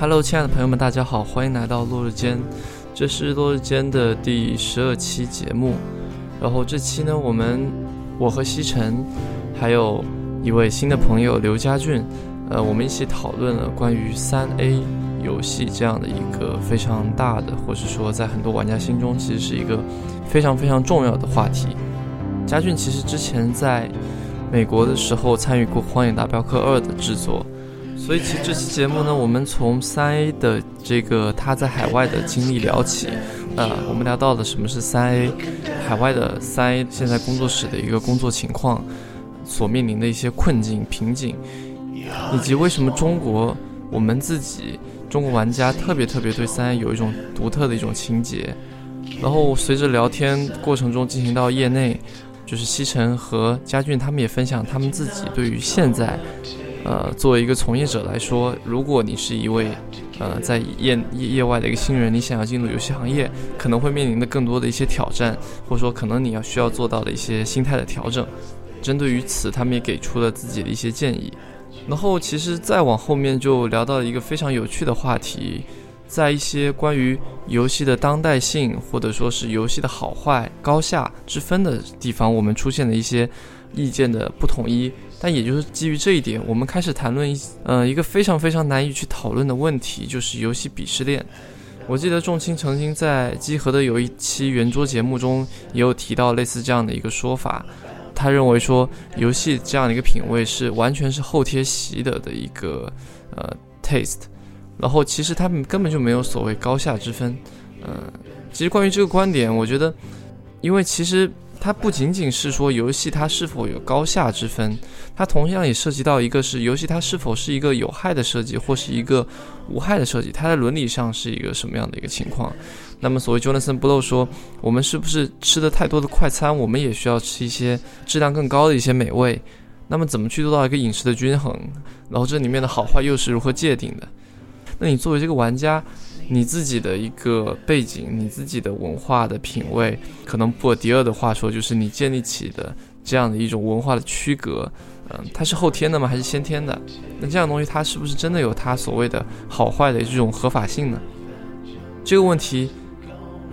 Hello， 亲爱的朋友们，大家好，欢迎来到落日间，这是落日间的第12期节目。然后这期呢，我和西城，还有一位新的朋友刘家俊，我们一起讨论了关于 3A 游戏这样的一个非常大的，或是说在很多玩家心中其实是一个非常非常重要的话题。家俊其实之前在美国的时候参与过《荒野大镖客2》的制作。所以其实这期节目呢，我们从 3A 的这个他在海外的经历聊起，我们聊到了什么是 3A， 海外的 3A 现在工作室的一个工作情况，所面临的一些困境瓶颈，以及为什么中国玩家特别对 3A 有一种独特的一种情结。然后随着聊天过程中进行到业内，就是西城和家俊他们也分享他们自己对于现在作为一个从业者来说，如果你是一位在业外的一个新人，你想要进入游戏行业，可能会面临的更多的一些挑战，或者说可能你要需要做到的一些心态的调整。针对于此，他们也给出了自己的一些建议。然后其实再往后面就聊到一个非常有趣的话题，在一些关于游戏的当代性，或者说是游戏的好坏高下之分的地方，我们出现了一些意见的不统一。但也就是基于这一点，我们开始谈论一个非常非常难以去讨论的问题，就是游戏鄙视链。我记得仲青曾经在集合的有一期圆桌节目中也有提到类似这样的一个说法，他认为说游戏这样的一个品味是完全是后贴席的一个taste， 然后其实他们根本就没有所谓高下之分。其实关于这个观点，我觉得因为其实它不仅仅是说游戏它是否有高下之分，它同样也涉及到一个是游戏它是否是一个有害的设计或是一个无害的设计，它在伦理上是一个什么样的一个情况。那么所谓 Jonathan Blow 说，我们是不是吃的太多的快餐，我们也需要吃一些质量更高的一些美味，那么怎么去做到一个饮食的均衡，然后这里面的好坏又是如何界定的。那你作为这个玩家，你自己的一个背景，你自己的文化的品味，可能布尔迪厄的话说就是你建立起的这样的一种文化的区隔，它是后天的吗还是先天的？那这样的东西它是不是真的有它所谓的好坏的这种合法性呢？这个问题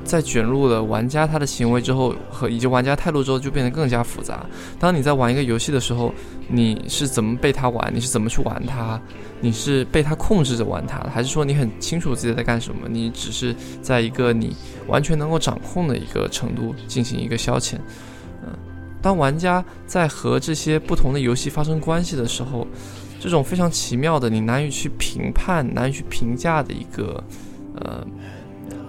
在卷入了玩家他的行为之后和以及玩家态度之后就变得更加复杂。当你在玩一个游戏的时候，你是怎么被他玩，你是怎么去玩他，你是被他控制着玩他，还是说你很清楚自己在干什么，你只是在一个你完全能够掌控的一个程度进行一个消遣。当玩家在和这些不同的游戏发生关系的时候，这种非常奇妙的你难以去评判难以去评价的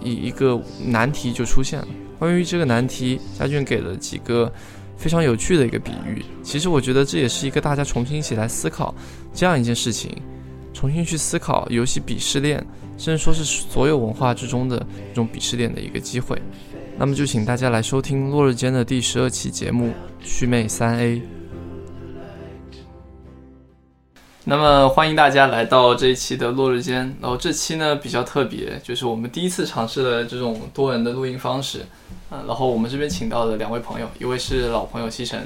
一个难题就出现了。关于这个难题，家俊给了几个非常有趣的一个比喻，其实我觉得这也是一个大家重新一起来思考这样一件事情，重新去思考游戏鄙视链，甚至说是所有文化之中的这种鄙视链的一个机会。那么就请大家来收听落日间的第12期节目续妹 3A。 那么欢迎大家来到这一期的落日间。然后这期呢比较特别，就是我们第一次尝试了这种多人的录音方式，然后我们这边请到的两位朋友，一位是老朋友西城，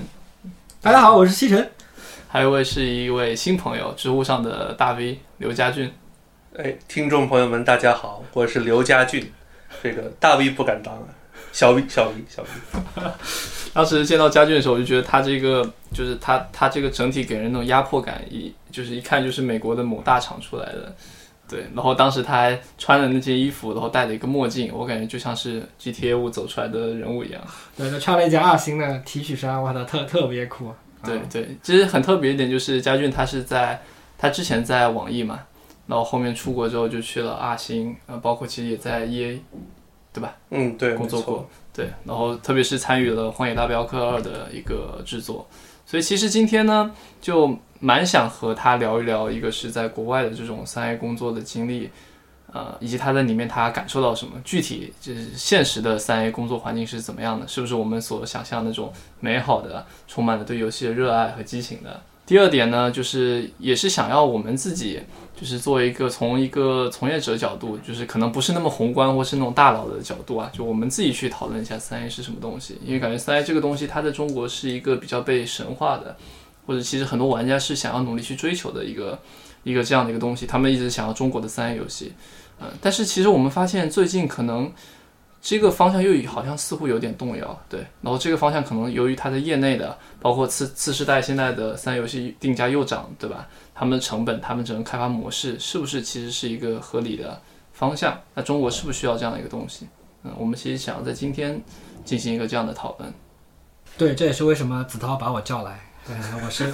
大家好，我是西城，还有一位是一位新朋友，知乎上的大 V 刘家俊。哎，听众朋友们大家好，我是刘家俊，这个大 V 不敢当啊，小 V。当时见到家俊的时候，我就觉得他这个就是他这个整体给人那种压迫感，就是一看就是美国的某大厂出来的，对。然后当时他还穿了那件衣服，然后戴了一个墨镜，我感觉就像是 GTA5 走出来的人物一样。对，他穿了一件二星的 T 恤衫，哇，他特别酷。对对，其实很特别一点就是家俊他之前在网易嘛，然后后面出国之后就去了二星，包括其实也在 EA。对吧？嗯，对，工作过，对，然后特别是参与了《荒野大镖客2》的一个制作，所以其实今天呢，就蛮想和他聊一聊，一个是在国外的这种3A工作的经历，以及他在里面他感受到什么，具体就是现实的3A工作环境是怎么样的，是不是我们所想象的那种美好的、充满了对游戏的热爱和激情的。第二点呢，就是也是想要我们自己。就是作为从一个从业者角度，就是可能不是那么宏观或是那种大佬的角度啊，就我们自己去讨论一下 3A 是什么东西，因为感觉 3A 这个东西它在中国是一个比较被神化的，或者其实很多玩家是想要努力去追求的一个一个这样的一个东西，他们一直想要中国的3A游戏，但是其实我们发现最近可能这个方向又好像似乎有点动摇，对，然后这个方向可能由于它的业内的，包括次世代现在的3A游戏定价又涨，对吧？他们的成本，他们整个开发模式是不是其实是一个合理的方向？那中国是不是需要这样的一个东西？我们其实想要在今天进行一个这样的讨论。对，这也是为什么子韬把我叫来，对，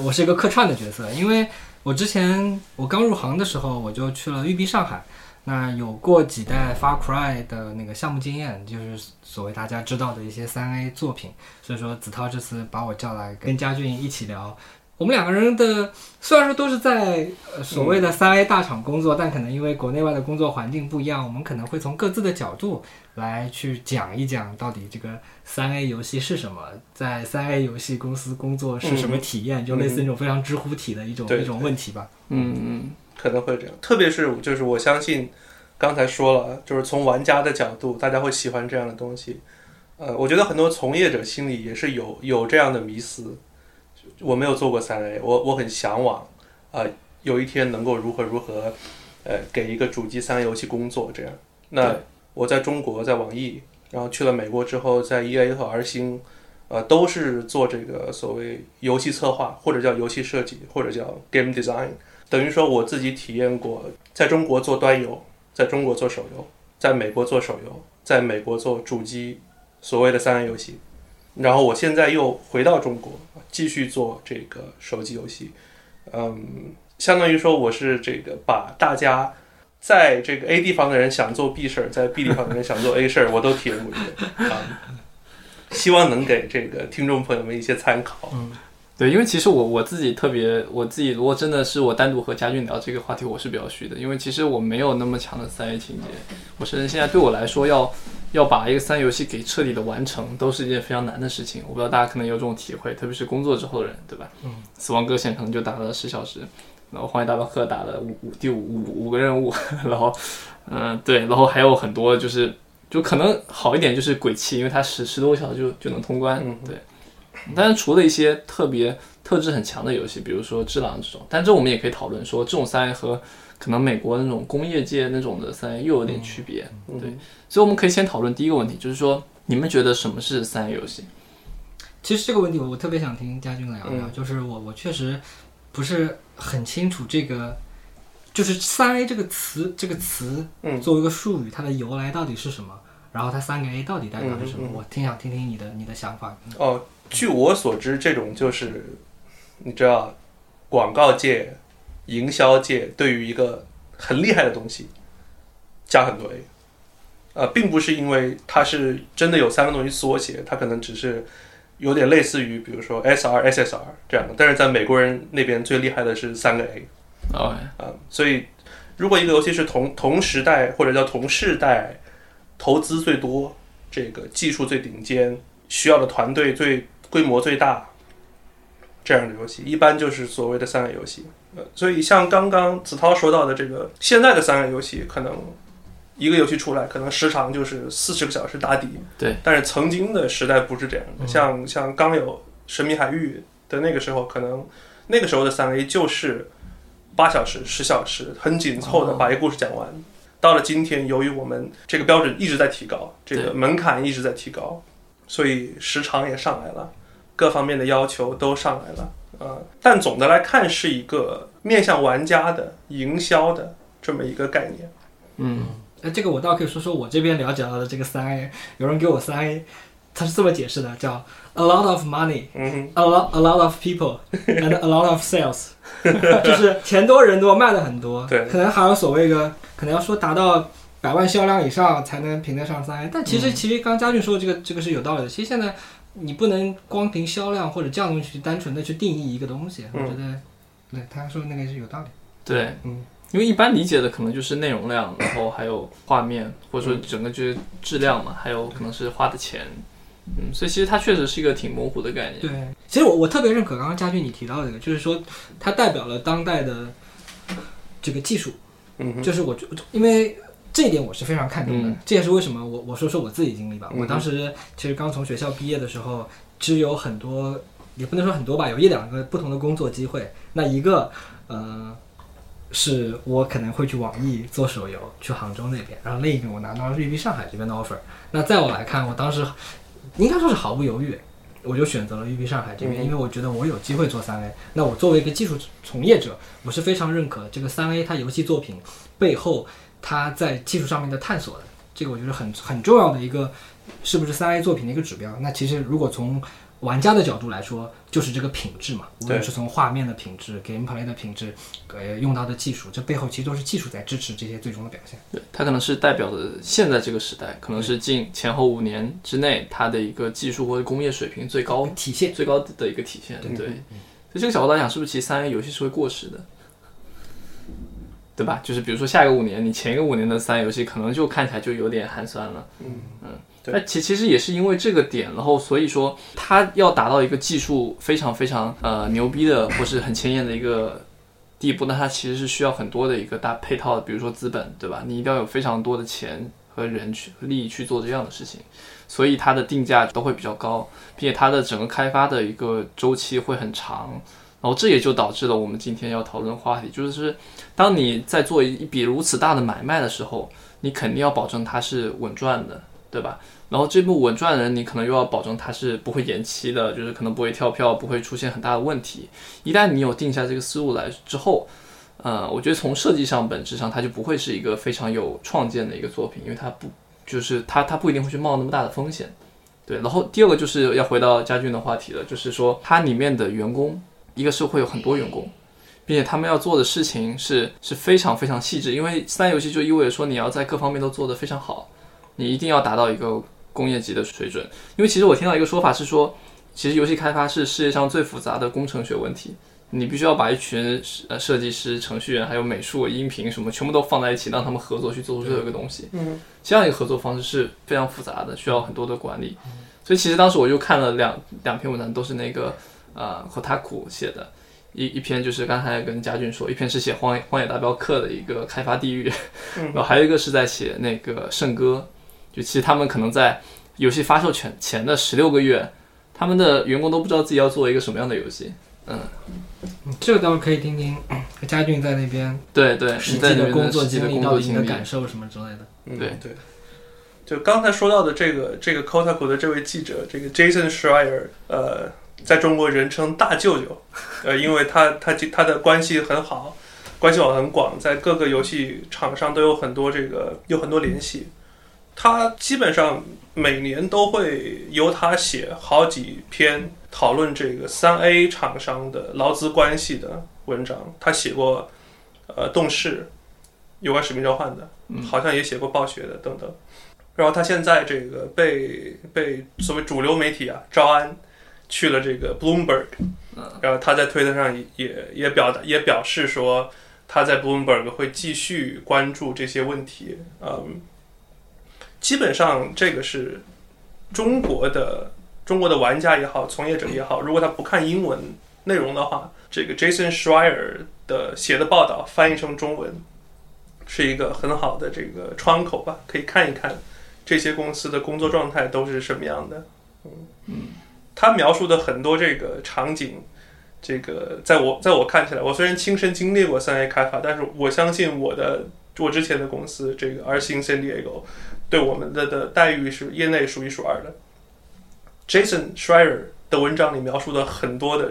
我是一个客串的角色，因为我刚入行的时候我就去了育碧上海。那有过几代 Far Cry 的那个项目经验，就是所谓大家知道的一些 3A 作品，所以说子韬这次把我叫来跟佳俊一起聊。我们两个人的虽然说都是在所谓的 3A 大厂工作，但可能因为国内外的工作环境不一样，我们可能会从各自的角度来去讲一讲到底这个 3A 游戏是什么，在 3A 游戏公司工作是什么体验，就类似那种非常知乎体的一种问题吧。嗯，可能会这样，特别是就是我相信刚才说了，就是从玩家的角度大家会喜欢这样的东西。我觉得很多从业者心里也是有这样的迷思，我没有做过 3A， 我很向往有一天能够如何给一个主机 3A 游戏工作这样。那我在中国在网易，然后去了美国之后在 EA 和 R 星都是做这个所谓游戏策划，或者叫游戏设计，或者叫 game design。 等于说我自己体验过在中国做端游，在中国做手游，在美国做手游，在美国做主机所谓的 3A 游戏，然后我现在又回到中国继续做这个手机游戏。相当于说我是这个把大家在这个 A 地方的人想做 B 事，在 B 地方的人想做 A 事我都体验过一遍，希望能给这个听众朋友们一些参考。对，因为其实我自己如果真的是我单独和佳俊聊这个话题，我是比较虚的，因为其实我没有那么强的 3A 情节，我甚至现在对我来说要把一个 3A 游戏给彻底的完成都是一件非常难的事情。我不知道大家可能有这种体会，特别是工作之后的人，对吧？死亡搁浅可能就打了10小时，然后荒野大镖客打了五个任务，然后对，然后还有很多就可能好一点就是鬼泣，因为它10多个小时就能通关，对。但是除了一些特质很强的游戏，比如说《只狼》这种，但这我们也可以讨论说，这种 3A 和可能美国那种工业界那种的 3A 又有点区别，对。所以我们可以先讨论第一个问题，就是说你们觉得什么是 3A 游戏？其实这个问题我特别想听佳俊来聊聊，就是我确实不是很清楚这个，就是 3A 这个词作为一个术语，它的由来到底是什么？然后它3个A 到底代表是什么？我挺想听听你的想法。据我所知，这种就是你知道广告界营销界对于一个很厉害的东西加很多 A，并不是因为它是真的有3个东西缩写，它可能只是有点类似于比如说 SR SSR 这样的，但是在美国人那边最厉害的是3个A。所以如果一个游戏是同时代或者叫同世代投资最多，这个技术最顶尖，需要的团队最规模最大，这样的游戏一般就是所谓的3A游戏。所以像刚刚子韬说到的这个现在的3A游戏，可能一个游戏出来可能时长就是40个小时打底，对。但是曾经的时代不是这样的，像刚有神秘海域的那个时候，可能那个时候的3A就是8小时10小时很紧凑的把一个故事讲完。到了今天，由于我们这个标准一直在提高，这个门槛一直在提高，所以时长也上来了，各方面的要求都上来了，但总的来看是一个面向玩家的营销的这么一个概念。这个我倒可以说我这边了解到的这个 3A， 有人给我 3A 他是这么解释的，叫 a lot of money、a lot of people and a lot of sales 就是钱多人多卖的很多，对，可能还有所谓的可能要说达到100万销量以上才能评得上 3A， 但其实刚佳俊说的这个是有道理的。其实现在你不能光凭销量或者这样东西去单纯的去定义一个东西，我觉得对他说那个是有道理。对，因为一般理解的可能就是内容量，然后还有画面，或者说整个就是质量嘛，还有可能是花的钱，所以其实它确实是一个挺模糊的概念。对，其实我特别认可刚刚佳俊你提到的这个，就是说它代表了当代的这个技术，就是我因为这一点我是非常看重的，这也是为什么我说我自己经历吧。我当时其实刚从学校毕业的时候，只有很多也不能说很多吧，有1-2个不同的工作机会。那一个是我可能会去网易做手游，去杭州那边，然后另一个我拿到了育碧上海这边的 offer。 那在我来看，我当时应该说是毫不犹豫我就选择了育碧上海这边，因为我觉得我有机会做 3A。 那我作为一个技术从业者，我是非常认可这个 3A 它游戏作品背后它在技术上面的探索的，这个我觉得很重要的一个是不是 3A 作品的一个指标。那其实如果从玩家的角度来说，就是这个品质嘛，无论是从画面的品质、gameplay 的品质、用到的技术，这背后其实都是技术在支持这些最终的表现。对，它可能是代表着现在这个时代，可能是近前后5年之内它的一个技术或者工业水平最高体现，最高的一个体现。对，所以这个角度来讲，是不是其实 3A 游戏是会过时的，对吧？就是比如说下一个5年，你前一个5年的 3A 游戏可能就看起来就有点寒酸了。那其实也是因为这个点，然后所以说他要达到一个技术非常非常牛逼的或是很前沿的一个地步，那他其实是需要很多的一个大配套的，比如说资本，对吧？你一定要有非常多的钱和人去利益去做这样的事情，所以它的定价都会比较高，并且它的整个开发的一个周期会很长。然后这也就导致了我们今天要讨论话题，就是当你在做一笔如此大的买卖的时候，你肯定要保证它是稳赚的，对吧？然后这部稳赚的人，你可能又要保证它是不会延期的，就是可能不会跳票，不会出现很大的问题。一旦你有定下这个思路来之后，我觉得从设计上本质上它就不会是一个非常有创建的一个作品，因为它不就是它不一定会去冒那么大的风险。对，然后第二个就是要回到家俊的话题了，就是说它里面的员工，一个是会有很多员工，并且他们要做的事情是非常非常细致，因为3A游戏就意味着说你要在各方面都做得非常好，你一定要达到一个工业级的水准。因为其实我听到一个说法是说，其实游戏开发是世界上最复杂的工程学问题，你必须要把一群设计师、程序员还有美术、音频什么全部都放在一起，让他们合作去做出这个东西。这样一个合作方式是非常复杂的，需要很多的管理。所以其实当时我就看了两篇文章，都是那个Kotaku 写的，一篇就是刚才跟家俊说，一篇是写荒野大镖客的一个开发地狱，然后还有一个是在写那个圣歌。就其实他们可能在游戏发售前的16个月，他们的员工都不知道自己要做一个什么样的游戏。这个倒是可以听听家俊在那边对实际的工作经历到你的感受什么之类的。对，就刚才说到的这个 Kotaku 的这位记者，这个 Jason Schreier，在中国人称大舅舅，因为他的关系很好，关系网很广，在各个游戏厂商都有很多联系。他基本上每年都会由他写好几篇讨论这个 3A 厂商的劳资关系的文章。他写过动视有关使命召唤的，好像也写过暴雪的等等。然后他现在这个被所谓主流媒体招安去了这个 Bloomberg， 然后他在推特上也表示说他在 Bloomberg 会继续关注这些问题。基本上这个是中国的玩家也好，从业者也好，如果他不看英文内容的话，这个 Jason Schreier 写的报道翻译成中文是一个很好的这个窗口吧，可以看一看这些公司的工作状态都是什么样的。他描述的很多这个场景，这个在我看起来，我虽然亲身经历过 3A 开发，但是我相信我之前的公司这个 San Diego 对我们的待遇是业内数一数二的。 Jason Schreier 的文章里描述的很多的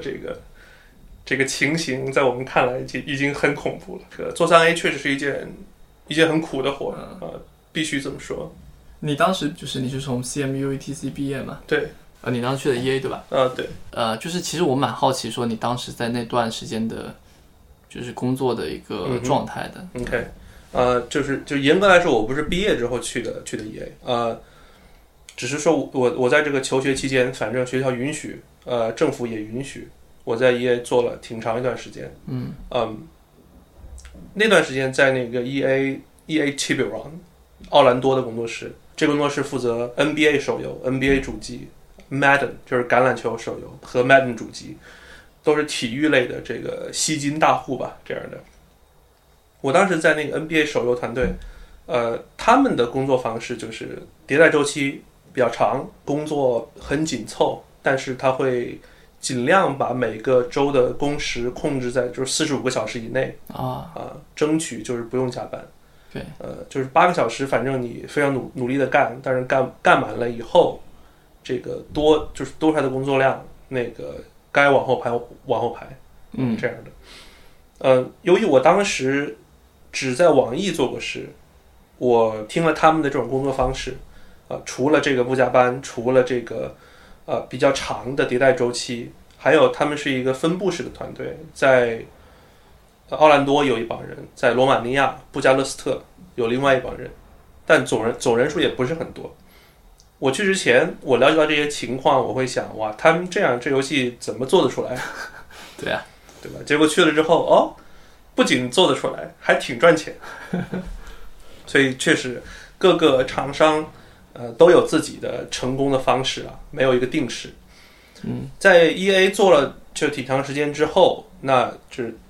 这个情形，在我们看来已经很恐怖了。做 3A 确实是一件很苦的活，必须这么说。你当时你是从 CMU ETC 毕业嘛？对，你当时去的 EA 对吧？对，就是其实我蛮好奇说你当时在那段时间的就是工作的一个状态的。OK，就严格来说，我不是毕业之后去的 EA，只是说我在这个求学期间，反正学校允许，政府也允许，我在 EA 做了挺长一段时间。那段时间在那个 EA Tiburon 奥兰多的工作室，这个工作室负责 NBA 手游、NBA 主机、Madden 就是橄榄球手游和 Madden 主机，都是体育类的这个吸金大户吧，这样的。我当时在那个 NBA 手游团队，他们的工作方式就是迭代周期比较长，工作很紧凑，但是他会尽量把每个周的工时控制在就是45个小时以内啊，争取就是不用加班。对，就是8个小时，反正你非常努力的干，但是干完了以后，这个多出来的工作量，那个该往后排，这样的。由于我当时只在网易做过事，我听了他们的这种工作方式，除了这个不加班，除了这个比较长的迭代周期，还有他们是一个分布式的团队，在奥兰多有一帮人，在罗马尼亚布加勒斯特有另外一帮人，但总人数也不是很多。我去之前我了解到这些情况，我会想，哇，他们这游戏怎么做得出来？对啊，对吧？结果去了之后，哦，不仅做得出来，还挺赚钱。所以确实各个厂商都有自己的成功的方式啊，没有一个定式。在 EA 做了就挺长时间之后，那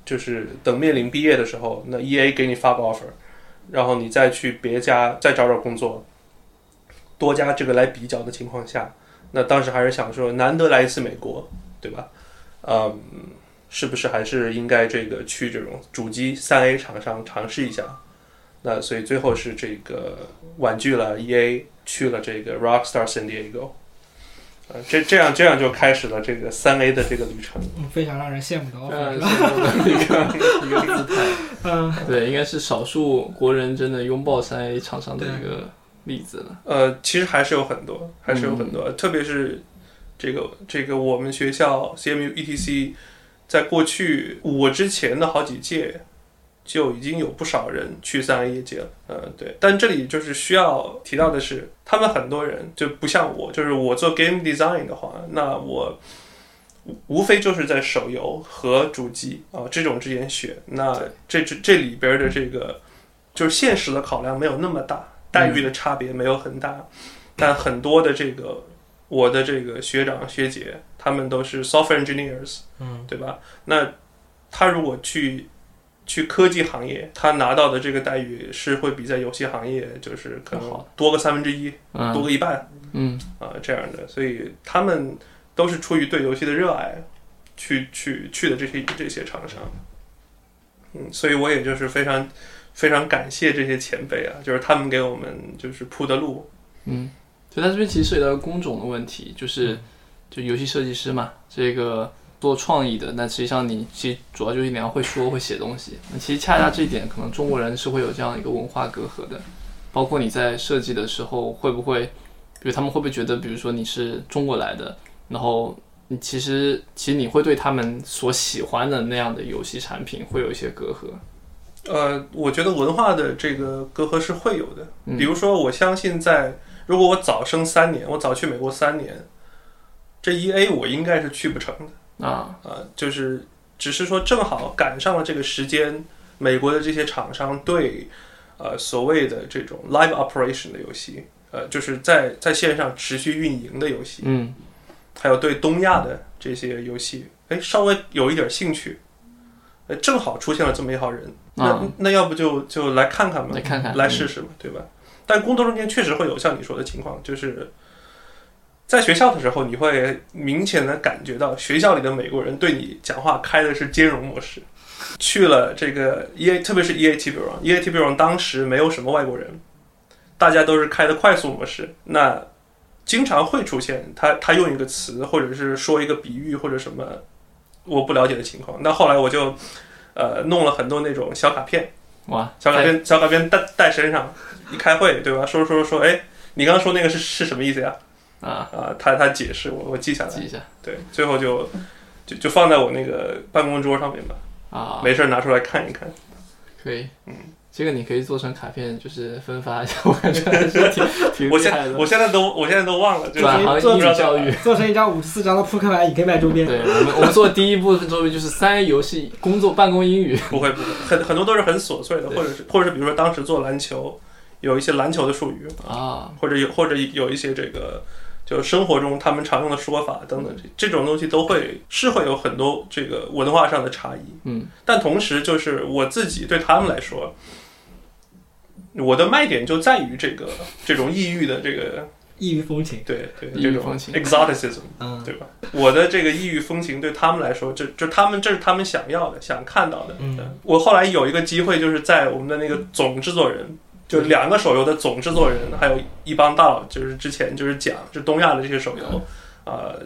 就是等面临毕业的时候，那 EA 给你发个 offer， 然后你再去别家再找工作，多家这个来比较的情况下，那当时还是想说难得来一次美国，对吧？是不是还是应该这个去这种主机 3A 厂商尝试一下？那所以最后是这个婉拒了 EA， 去了这个 Rockstar San Diego。这样就开始了这个 3A 的这个旅程，非常让人羡慕的一个姿态。对，应该是少数国人真的拥抱 3A 厂商的一个例子了。其实还是有很多、特别是这个我们学校 CMU ETC， 在过去我之前的好几届就已经有不少人去 3A 业界了。对，但这里就是需要提到的是，他们很多人就不像我，就是我做 game design 的话，那我无非就是在手游和主机这种之间选，那这里边的这个就是现实的考量没有那么大，待遇的差别没有很大，但很多的这个我的这个学长学姐他们都是 software engineers， 对吧？那他如果去科技行业，他拿到的这个待遇是会比在游戏行业就是可能多个1/3，多个1/半，这样的。所以他们都是出于对游戏的热爱去的这些厂商。所以我也就是非常非常感谢这些前辈啊，就是他们给我们就是铺的路。所以他这边其实涉及到工种的问题，就游戏设计师嘛，这个做创意的，那实际上你其实主要就是你要会说会写东西。那其实恰恰这一点，可能中国人是会有这样一个文化隔阂的。包括你在设计的时候，会不会，比如他们会不会觉得，比如说你是中国来的，然后你其实你会对他们所喜欢的那样的游戏产品会有一些隔阂？我觉得文化的这个隔阂是会有的。比如说，我相信如果我早生3年，我早去美国3年，这 EA 我应该是去不成的。就是只是说正好赶上了这个时间，美国的这些厂商对所谓的这种 live operation 的游戏，就是在线上持续运营的游戏，还有对东亚的这些游戏，稍微有一点兴趣，正好出现了这么一号人，那要不就来看看嘛，来试试嘛，对吧？但工作中间确实会有像你说的情况，就是在学校的时候，你会明显的感觉到学校里的美国人对你讲话开的是兼容模式。去了这个 EA， 特别是 EA Tiburon， EA Tiburon 当时没有什么外国人，大家都是开的快速模式。那经常会出现他用一个词，或者是说一个比喻或者什么我不了解的情况。那后来我就弄了很多那种小卡片，哇，小卡片带身上，一开会对吧？说，哎，你刚刚说那个是什么意思呀？他解释我记下来，对，最后就放在我那个办公桌上面吧，没事拿出来看一看，可以，这个你可以做成卡片，就是分发一下，我感觉还是挺厉害的。我现在都忘了，转行英语教育，做成一张54张的扑克牌，也可以卖周边。对，我们做第一部分周边就是3A游戏工作办公英语，不会，很多都是很琐碎的，或者是比如说当时做篮球，有一些篮球的术语或者有一些这个。就生活中他们常用的说法等等，这种东西都会有很多这个文化上的差异。但同时就是我自己对他们来说，我的卖点就在于这种异域的这个异域风情，对对，异域风情 exoticism， 对吧？我的这个异域风情对他们来说，这是他们想要的、想看到的。我后来有一个机会，就是在我们的那个总制作人，就两个手游的总制作人，还有一帮大佬，就是之前就是讲就东亚的这些手游。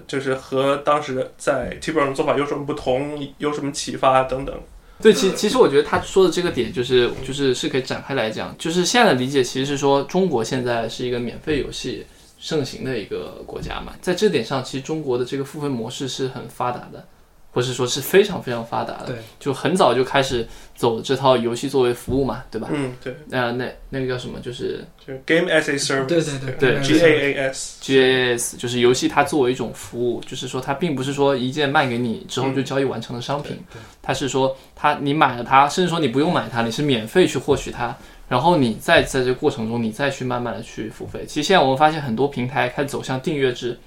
就是和当时在 Tiburon 做法有什么不同，有什么启发等等。对，其实我觉得他说的这个点就是是可以展开来讲，就是现在的理解其实是说中国现在是一个免费游戏盛行的一个国家嘛，在这点上其实中国的这个付费模式是很发达的，或是说是非常非常发达的，对，就很早就开始走这套游戏作为服务嘛，对吧？对，那个叫什么，就是 Game as a Service， 对对对对 ，GaaS， 就是游戏它作为一种服务，就是说它并不是说一键卖给你之后就交易完成的商品，它是说你买了它，甚至说你不用买它，你是免费去获取它，然后你再在这个过程中你再去慢慢的去付费。其实现在我们发现很多平台开始走向订阅制。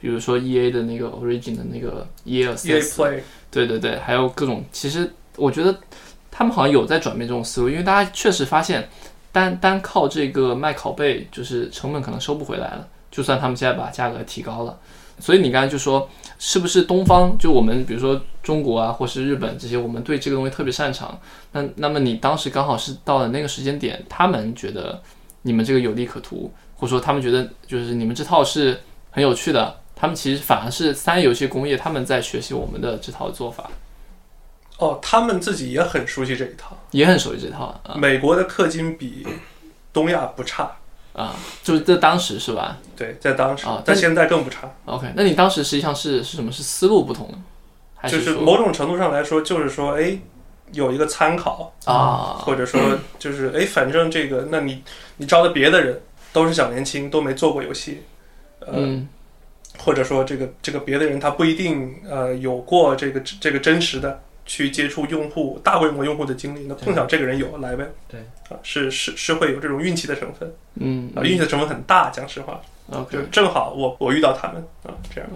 比如说 EA 的那个 Origin 的那个 EA Play， 对对对，还有各种，其实我觉得他们好像有在转变这种思维，因为大家确实发现单靠这个卖拷贝就是成本可能收不回来了，就算他们现在把价格提高了。所以你刚才就说是不是东方，就我们比如说中国啊或是日本这些，我们对这个东西特别擅长，那么你当时刚好是到了那个时间点，他们觉得你们这个有利可图，或者说他们觉得就是你们这套是很有趣的，他们其实反而是3A游戏工业，他们在学习我们的这套做法。他们自己也很熟悉这一套，美国的氪金比东亚不差啊，就是在当时是吧？对，在当时，但现在更不差。OK， 那你当时实际上是什么？是思路不同，还是就是某种程度上来说，就是说，哎，有一个参考啊，或者说就是哎，反正这个，那你招的别的人都是小年轻，都没做过游戏，或者说这个别的人他不一定有过这个真实的去接触用户大规模用户的经历，那碰巧这个人有来呗，对，是会有这种运气的成分，运气的成分很大，讲实话，就正好我遇到他们这样。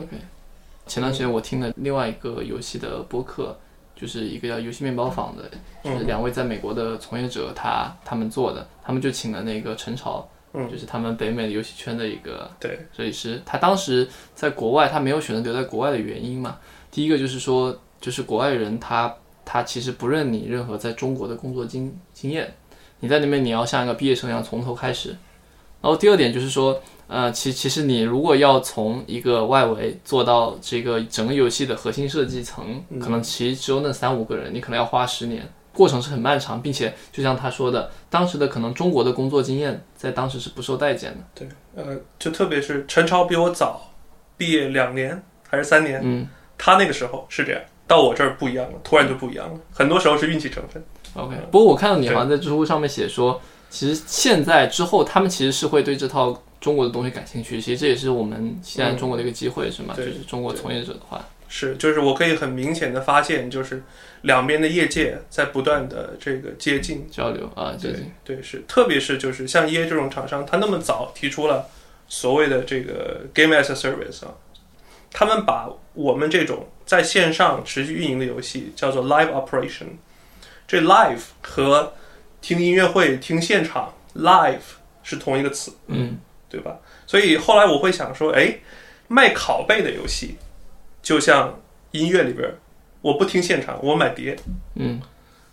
前段时间我听了另外一个游戏的播客，就是一个叫游戏面包坊的，就是两位在美国的从业者他们做的，他们就请了那个陈朝。就是他们北美的游戏圈的一个设计师，他当时在国外，他没有选择留在国外的原因嘛，第一个就是说，就是国外人他其实不认你任何在中国的工作经验，你在那边你要像一个毕业生一样从头开始。然后第二点就是说，其实你如果要从一个外围做到这个整个游戏的核心设计层，可能其实只有那3-5个人，你可能要花10年。过程是很漫长，并且就像他说的，当时的可能中国的工作经验在当时是不受待见的。对，就特别是陈超比我早毕业2年还是3年，他那个时候是这样，到我这儿不一样了，突然就不一样了，很多时候是运气成分。OK，不过我看到你好像在知乎上面写说，其实现在之后他们其实是会对这套中国的东西感兴趣，其实这也是我们现在中国的一个机会，是吗？就是中国从业者的话。是，就是我可以很明显的发现，就是两边的业界在不断的这个接近交流啊，对，是，特别是就是像 EA 这种厂商，他那么早提出了所谓的这个 Game as a Service 他们把我们这种在线上持续运营的游戏叫做 Live Operation， 这 Live 和听音乐会、听现场 Live 是同一个词，对吧？所以后来我会想说，哎，卖拷贝的游戏。就像音乐里边，我不听现场，我买碟，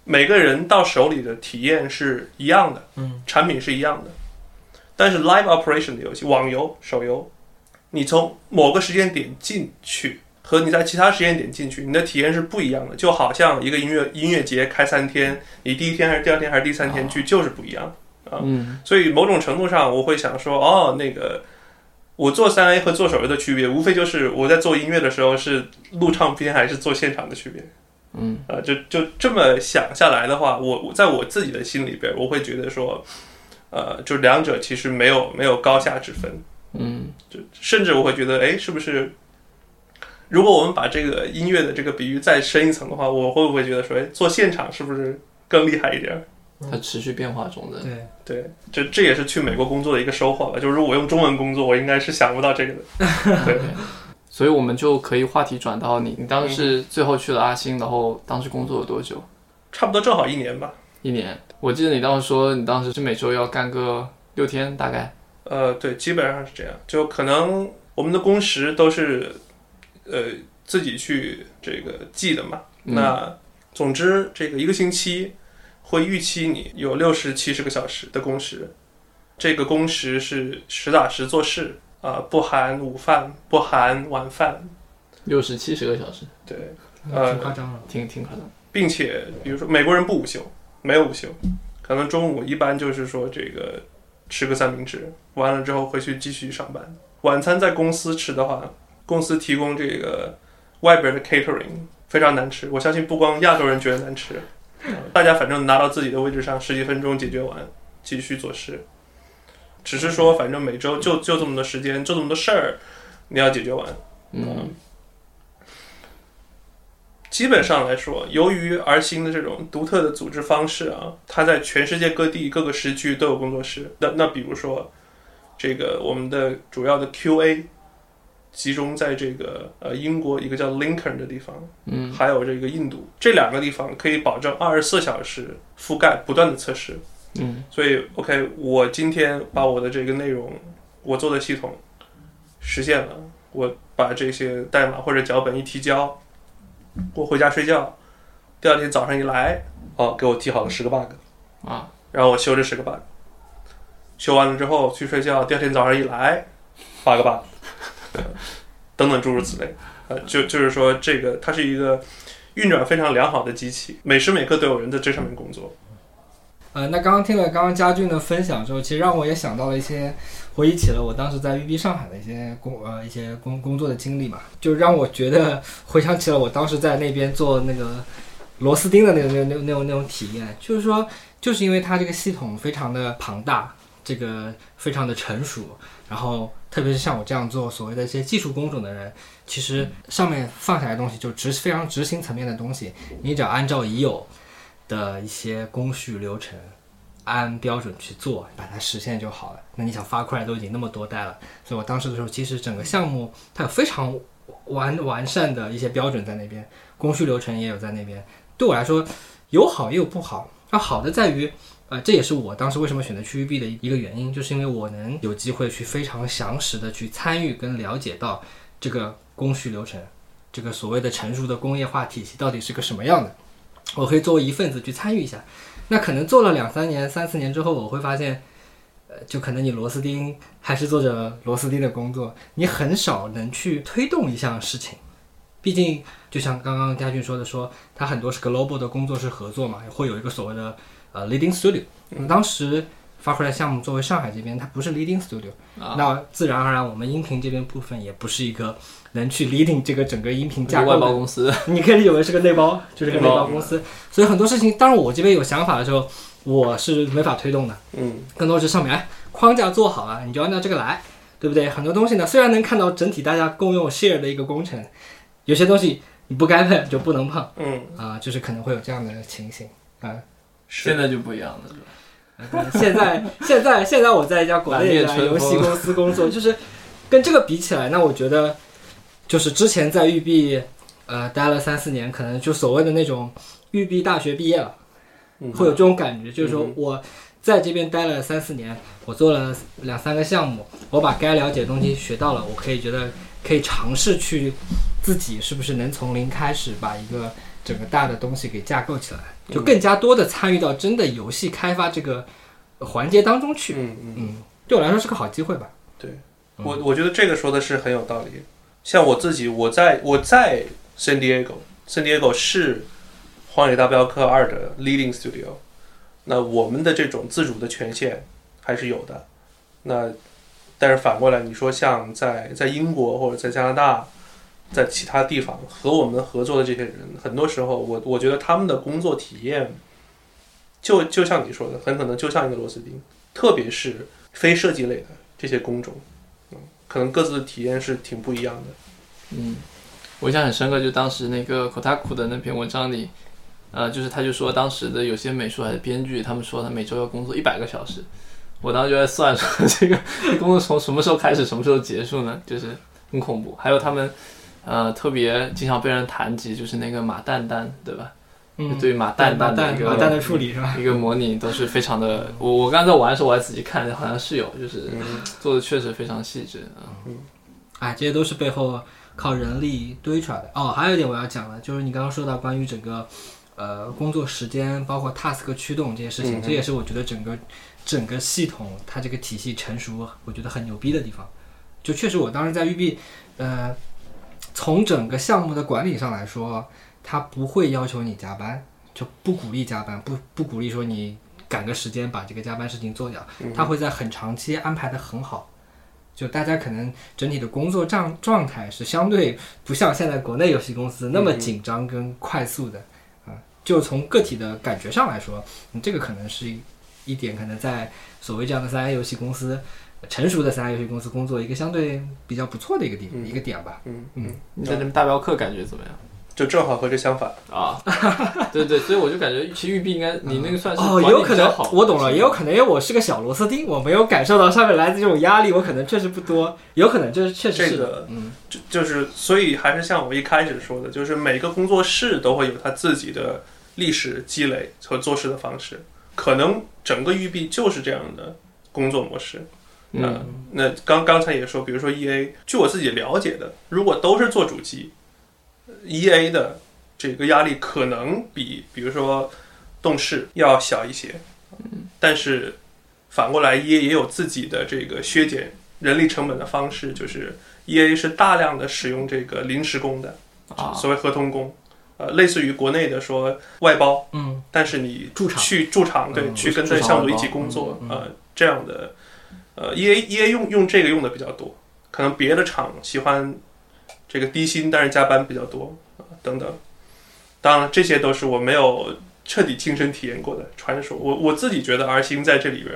每个人到手里的体验是一样的，产品是一样的。但是 live operation 的游戏，网游、手游，你从某个时间点进去和你在其他时间点进去，你的体验是不一样的。就好像一个音乐节开3天，你第1天还是第2天还是第3天去，就是不一样所以某种程度上，我会想说，那个。我做3A 和做手游的区别，无非就是我在做音乐的时候是录唱片还是做现场的区别。就这么想下来的话，我在我自己的心里边，我会觉得说，就两者其实没有高下之分。就甚至我会觉得，哎，是不是？如果我们把这个音乐的这个比喻再深一层的话，我会不会觉得说，哎，做现场是不是更厉害一点？它持续变化中的，对，这也是去美国工作的一个收获吧。就是如果我用中文工作，我应该是想不到这个的。对，所以我们就可以话题转到你当时最后去了阿星，然后当时工作了多久？差不多正好1年吧。1年，我记得你当时说你当时是每周要干个6天大概。对，基本上是这样。就可能我们的工时都是自己去这个记的嘛。那总之这个一个星期会预期你有60-70个小时的工时，这个工时是实打实做事啊，不含午饭，不含晚饭。60-70个小时，对，挺夸张了，挺夸张。并且比如说美国人不午休，没有午休，可能中午一般就是说这个吃个三明治，完了之后回去继续上班。晚餐在公司吃的话，公司提供这个外边的 catering 非常难吃，我相信不光亚洲人觉得难吃，大家反正拿到自己的位置上10几分钟解决完，继续做事。只是说反正每周就这么多时间，就这么多事儿，你要解决完。基本上来说，由于R星的这种独特的组织方式啊，它在全世界各地各个时区都有工作室。那比如说，这个我们的主要的 QA 集中在这个英国一个叫 Lincoln 的地方，还有这个印度，这两个地方可以保证24小时覆盖不断的测试。所以 OK， 我今天把我的这个内容，我做的系统实现了，我把这些代码或者脚本一提交。我回家睡觉，第二天早上一来，给我提好了10个 bug， 啊，然后我修这10个 bug， 修完了之后去睡觉，第二天早上一来，8个 bug， 等等诸如此类，就是说这个它是一个运转非常良好的机器，每时每刻都有人在这上面工作。那刚刚听了嘉俊的分享之后，其实让我也想到了一些，回忆起了我当时在育碧上海的一些工作的经历嘛，就让我觉得回想起了我当时在那边做那个螺丝钉的那种体验。就是说，就是因为它这个系统非常的庞大，这个非常的成熟，然后特别是像我这样做所谓的一些技术工种的人，其实上面放下来的东西就非常执行层面的东西，你只要按照已有的一些工序流程按标准去做，把它实现就好了。那你想Far Cry都已经那么多代了，所以我当时的时候其实整个项目它有非常完善的一些标准在那边，工序流程也有在那边。对我来说有好也有不好，那好的在于这也是我当时为什么选择去育碧的一个原因，就是因为我能有机会去非常详实的去参与跟了解到这个工序流程，这个所谓的成熟的工业化体系到底是个什么样的，我可以作为一份子去参与一下。那可能做了2-3年、3-4年之后，我会发现，就可能你螺丝钉还是做着螺丝钉的工作，你很少能去推动一项事情。毕竟就像刚刚嘉俊说的说，他很多是 global 的工作室合作嘛，会有一个所谓的leading studio。当时Far Cry项目作为上海这边，它不是 leading studio，那自然而然我们音频这边部分也不是一个能去 leading 这个整个音频架构的外包公司，你可以以为是个内包，就是个内包公司。所以很多事情，当然我这边有想法的时候，我是没法推动的，更多是上面框架做好了，你就按照这个来，对不对？很多东西呢，虽然能看到整体大家共用 share 的一个工程，有些东西你不该碰就不能碰，就是可能会有这样的情形啊。现在就不一样了，是吧？现在我在一家国内的游戏公司工作，就是跟这个比起来，那我觉得就是之前在育碧待了3-4年，可能就所谓的那种育碧大学毕业了，会有这种感觉。就是说我在这边待了3-4年，我做了2-3个项目，我把该了解的东西学到了，我可以觉得可以尝试去自己是不是能从零开始把一个整个大的东西给架构起来，就更加多的参与到真的游戏开发这个环节当中去。对我来说是个好机会吧。对，我觉得这个说的是很有道理。像我自己，我在 San Diego，San Diego 是《荒野大镖客2》的 leading studio， 那我们的这种自主的权限还是有的。那但是反过来，你说像在英国或者在加拿大，在其他地方和我们合作的这些人，很多时候我觉得他们的工作体验就像你说的，很可能就像一个螺丝钉，特别是非设计类的这些工种，可能各自的体验是挺不一样的。我印象很深刻，就当时那个 Kotaku 的那篇文章里，就是他就说当时的有些美术还是编剧，他们说他每周要工作100个小时，我当时就在算说这个工作从什么时候开始什么时候结束呢，就是很恐怖。还有他们特别经常被人谈及，就是那个马蛋蛋，对吧？对马蛋的处理是吧？一个模拟都是非常的，我刚才在玩的时候我还仔细看，好像是有就是做的确实非常细致啊。这些都是背后靠人力堆出来的。还有一点我要讲的就是你刚刚说到关于整个工作时间包括 task 驱动这些事情，这也是我觉得整个系统它这个体系成熟我觉得很牛逼的地方。就确实我当时在育碧从整个项目的管理上来说，它不会要求你加班，就不鼓励加班，不鼓励说你赶个时间把这个加班事情做掉，它会在很长期安排的很好。就大家可能整体的工作状态是相对不像现在国内游戏公司那么紧张跟快速的就从个体的感觉上来说，这个可能是一点可能在所谓这样的3A游戏公司，成熟的3A游戏公司工作一个相对比较不错的一个地方一个点吧。你在这边大镖客感觉怎么样？就正好和这相反啊。对对，所以我就感觉其实育碧应该你那个算是管理比较好。我懂了，也有可能因为我是个小螺丝钉，我没有感受到上面来自这种压力，我可能确实不多，有可能就是确实是的。就是所以还是像我一开始说的，就是每个工作室都会有他自己的历史积累和做事的方式，可能整个育碧就是这样的工作模式。那刚才也说，比如说 EA， 据我自己了解的，如果都是做主机，EA 的这个压力可能比如说动视要小一些，但是反过来 EA 也有自己的这个削减人力成本的方式，就是 EA 是大量的使用这个临时工的，所谓合同工，类似于国内的说外包，但是你去驻场对，去跟这项目一起工作，这样的，EA 用这个用的比较多，可能别的厂喜欢这个低薪但是加班比较多，等等。当然这些都是我没有彻底亲身体验过的传说。我自己觉得 R 星在这里边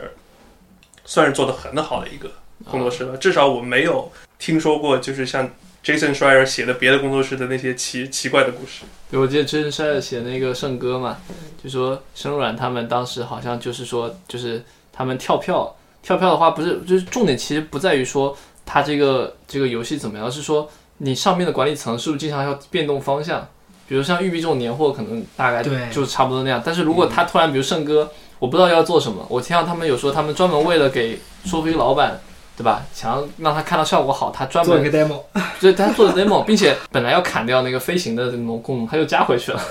算是做得很好的一个工作室了，至少我没有听说过就是像 Jason Schreier 写的别的工作室的那些奇怪的故事。对，我记得 Jason Schreier 写那个圣歌嘛，就说生软他们当时好像就是说就是他们跳票的话，不是就是重点其实不在于说他这个游戏怎么样，而是说你上面的管理层是不是经常要变动方向？比如像育碧这种年货，可能大概就差不多那样。但是如果他突然，比如圣哥，我不知道要做什么。我听到他们有说，他们专门为了给说服一个老板，对吧？想要让他看到效果好，他专门做一个 demo， 对，他做了 demo， 并且本来要砍掉那个飞行的那种功能，他又加回去了。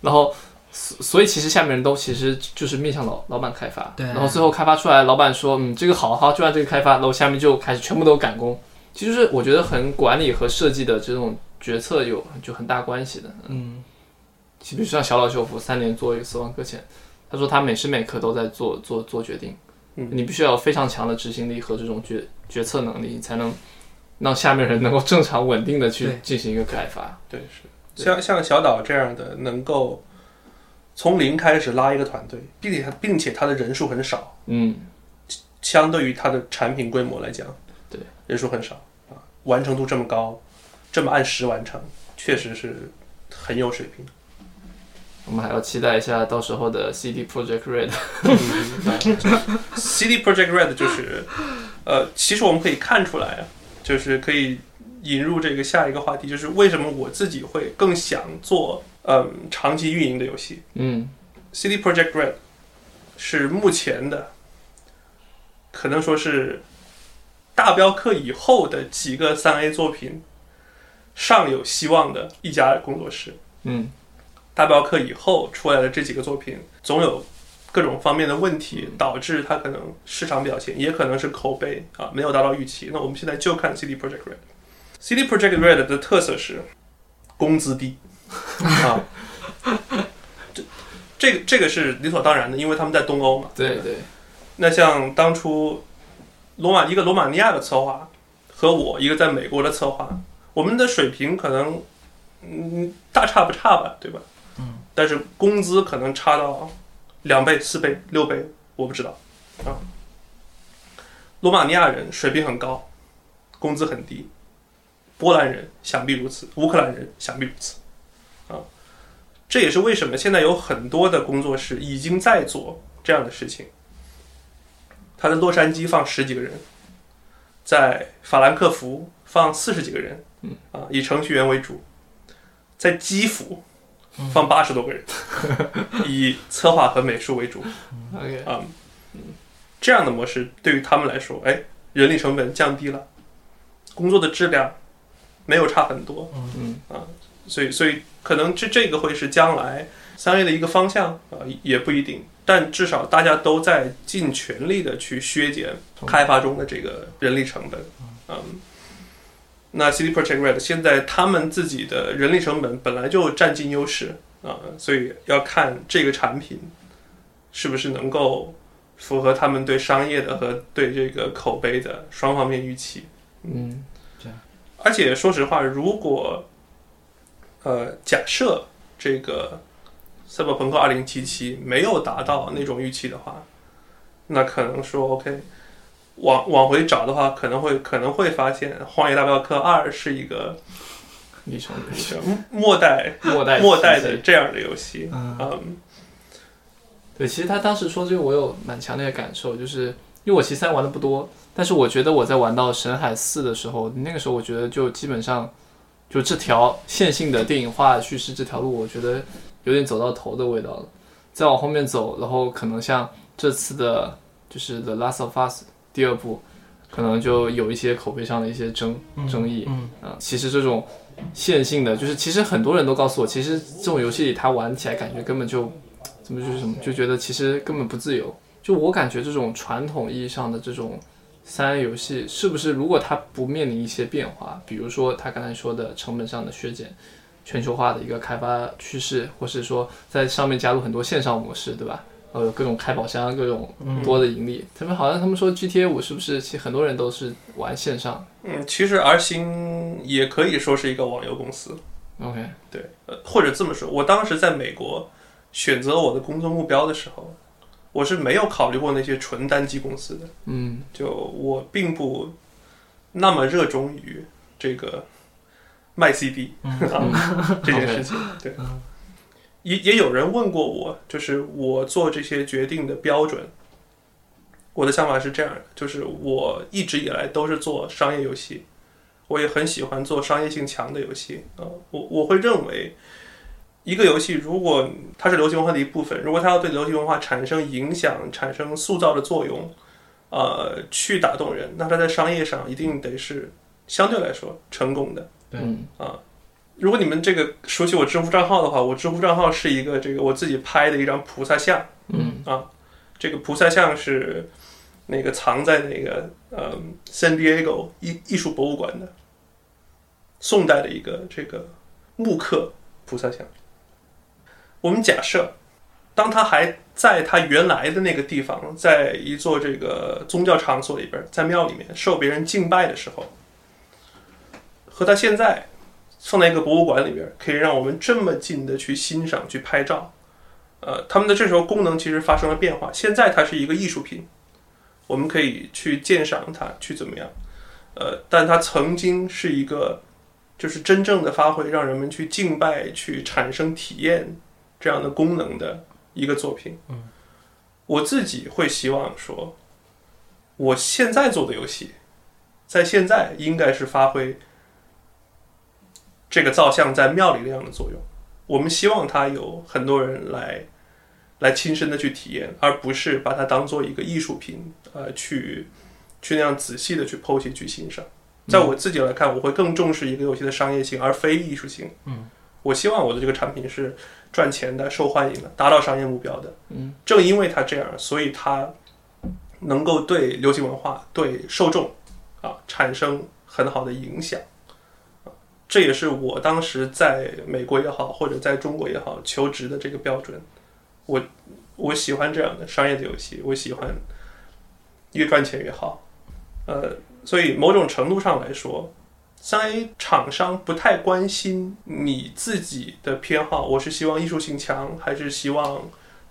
然后，所以其实下面人都其实就是面向老板开发。对。然后最后开发出来，老板说，这个好，就按这个开发。然后下面就开始全部都赶工。其实是我觉得很管理和设计的这种决策有就很大关系的。其实比如像小岛秀夫3年做一个死亡搁浅，他说他每时每刻都在做决定。你必须要有非常强的执行力和这种决策能力，才能让下面人能够正常稳定的去进行一个开发。 对，是像小岛这样的能够从零开始拉一个团队，并且他的人数很少，相对于他的产品规模来讲，人数很少，完成度这么高，这么按时完成，确实是很有水平。我们还要期待一下到时候的 CD Projekt Red。CD Projekt Red 就是其实我们可以看出来，就是可以引入这个下一个话题，就是为什么我自己会更想做长期运营的游戏。CD Projekt Red 是目前的可能说是大镖客以后的几个3A 作品尚有希望的一家工作室。大镖客以后出来的这几个作品总有各种方面的问题，导致它可能市场表现也可能是口碑没有达到预期。那我们现在就看 CD Projekt Red。CD Projekt Red 的特色是工资低。这个是理所当然的，因为他们在东欧嘛。对。那像当初一个罗马尼亚的策划和我一个在美国的策划，我们的水平可能大差不差吧，对吧？但是工资可能差到2倍、4倍、6倍，我不知道啊。罗马尼亚人水平很高，工资很低；波兰人想必如此，乌克兰人想必如此啊。这也是为什么现在有很多的工作室已经在做这样的事情。他在洛杉矶放10几个人，在法兰克福放40几个人，以程序员为主，在基辅放80多个人，以策划和美术为主。这样的模式对于他们来说，哎，人力成本降低了，工作的质量没有差很多。所以可能这个会是将来3A的一个方向，也不一定，但至少大家都在尽全力的去削减开发中的这个人力成本。那 CD Projekt Red 现在他们自己的人力成本本来就占尽优势，所以要看这个产品是不是能够符合他们对商业的和对这个口碑的双方面预期。而且说实话，如果假设这个赛博朋克2077没有达到那种预期的话，那可能说 OK， 往回找的话，可能会发现荒野大镖客2是一个末代的这样的游戏。对，其实他当时说这个我有蛮强烈的感受，就是因为我其实3玩的不多，但是我觉得我在玩到神海4的时候，那个时候我觉得就基本上就这条线性的电影化叙事这条路，我觉得有点走到头的味道了。再往后面走，然后可能像这次的就是 The Last of Us 第二部，可能就有一些口碑上的一些争议。其实这种线性的，就是其实很多人都告诉我，其实这种游戏里他玩起来感觉根本就怎么就是什么，就觉得其实根本不自由。就我感觉这种传统意义上的这种3A游戏，是不是如果它不面临一些变化，比如说他刚才说的成本上的削减，全球化的一个开发趋势，或是说在上面加入很多线上模式，对吧？各种开宝箱，各种多的盈利。他们说 GTA5 是不是其实很多人都是玩线上？其实 R 星也可以说是一个网游公司。OK， 对，或者这么说，我当时在美国选择我的工作目标的时候，我是没有考虑过那些纯单机公司的。就我并不那么热衷于这个卖 CD 这件事情。对，也有人问过我，就是我做这些决定的标准。我的想法是这样的，就是我一直以来都是做商业游戏，我也很喜欢做商业性强的游戏。我会认为一个游戏如果它是流行文化的一部分，如果它要对流行文化产生影响，产生塑造的作用，去打动人，那它在商业上一定得是相对来说成功的。如果你们这个熟悉我知乎账号的话，我知乎账号是一个这个我自己拍的一张菩萨像。这个菩萨像是那个藏在那个San Diego 艺术博物馆的宋代的一个这个木刻菩萨像。我们假设当他还在他原来的那个地方，在一座这个宗教场所里边，在庙里面受别人敬拜的时候，和他现在放在一个博物馆里边，可以让我们这么近的去欣赏、去拍照，他们的这时候功能其实发生了变化。现在它是一个艺术品，我们可以去鉴赏它，去怎么样？但它曾经是一个，就是真正的发挥让人们去敬拜、去产生体验这样的功能的一个作品。我自己会希望说，我现在做的游戏，在现在应该是发挥这个造像在庙里那样的作用。我们希望它有很多人来亲身的去体验，而不是把它当做一个艺术品，去那样仔细的去剖析去欣赏。在我自己来看，我会更重视一个游戏的商业性而非艺术性。我希望我的这个产品是赚钱的、受欢迎的、达到商业目标的。正因为它这样，所以它能够对流行文化、对受众产生很好的影响。这也是我当时在美国也好，或者在中国也好求职的这个标准。我喜欢这样的商业的游戏，我喜欢越赚钱越好。所以某种程度上来说，3A 厂商不太关心你自己的偏好，我是希望艺术性强还是希望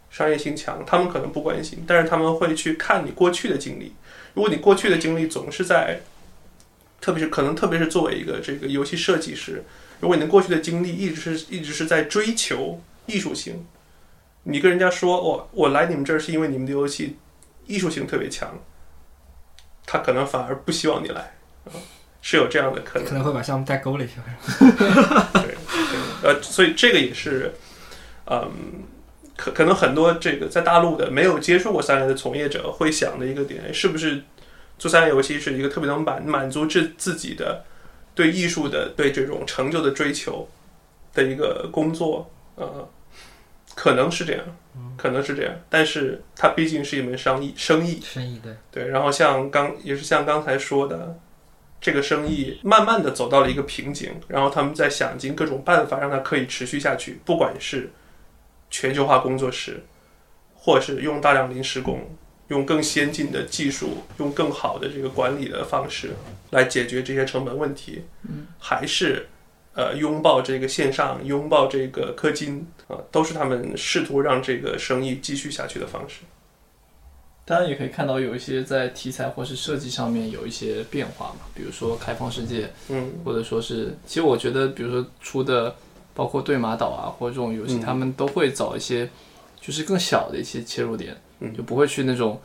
商业性强，他们可能不关心，但是他们会去看你过去的经历。如果你过去的经历总是在特别是作为一个这个游戏设计师，如果你的过去的经历一直是在追求艺术性，你跟人家说我来你们这儿是因为你们的游戏艺术性特别强，他可能反而不希望你来，是有这样的可能会把项目带沟里去。对，所以这个也是可能很多这个在大陆的没有接触过三 A 的从业者会想的一个点，是不是做三 A 游戏是一个特别能满足自己的对艺术的对这种成就的追求的一个工作，可能是这样，可能是这样，但是它毕竟是一门生意，对。然后像刚才说的，这个生意慢慢的走到了一个瓶颈，然后他们在想尽各种办法让它可以持续下去，不管是全球化工作室，或是用大量临时工，用更先进的技术，用更好的这个管理的方式来解决这些成本问题，还是拥抱这个线上，拥抱这个氪金，都是他们试图让这个生意继续下去的方式。当然也可以看到有一些在题材或是设计上面有一些变化嘛，比如说开放世界，或者说是其实我觉得比如说出的包括对马岛啊或者这种游戏，他们都会找一些就是更小的一些切入点，就不会去那种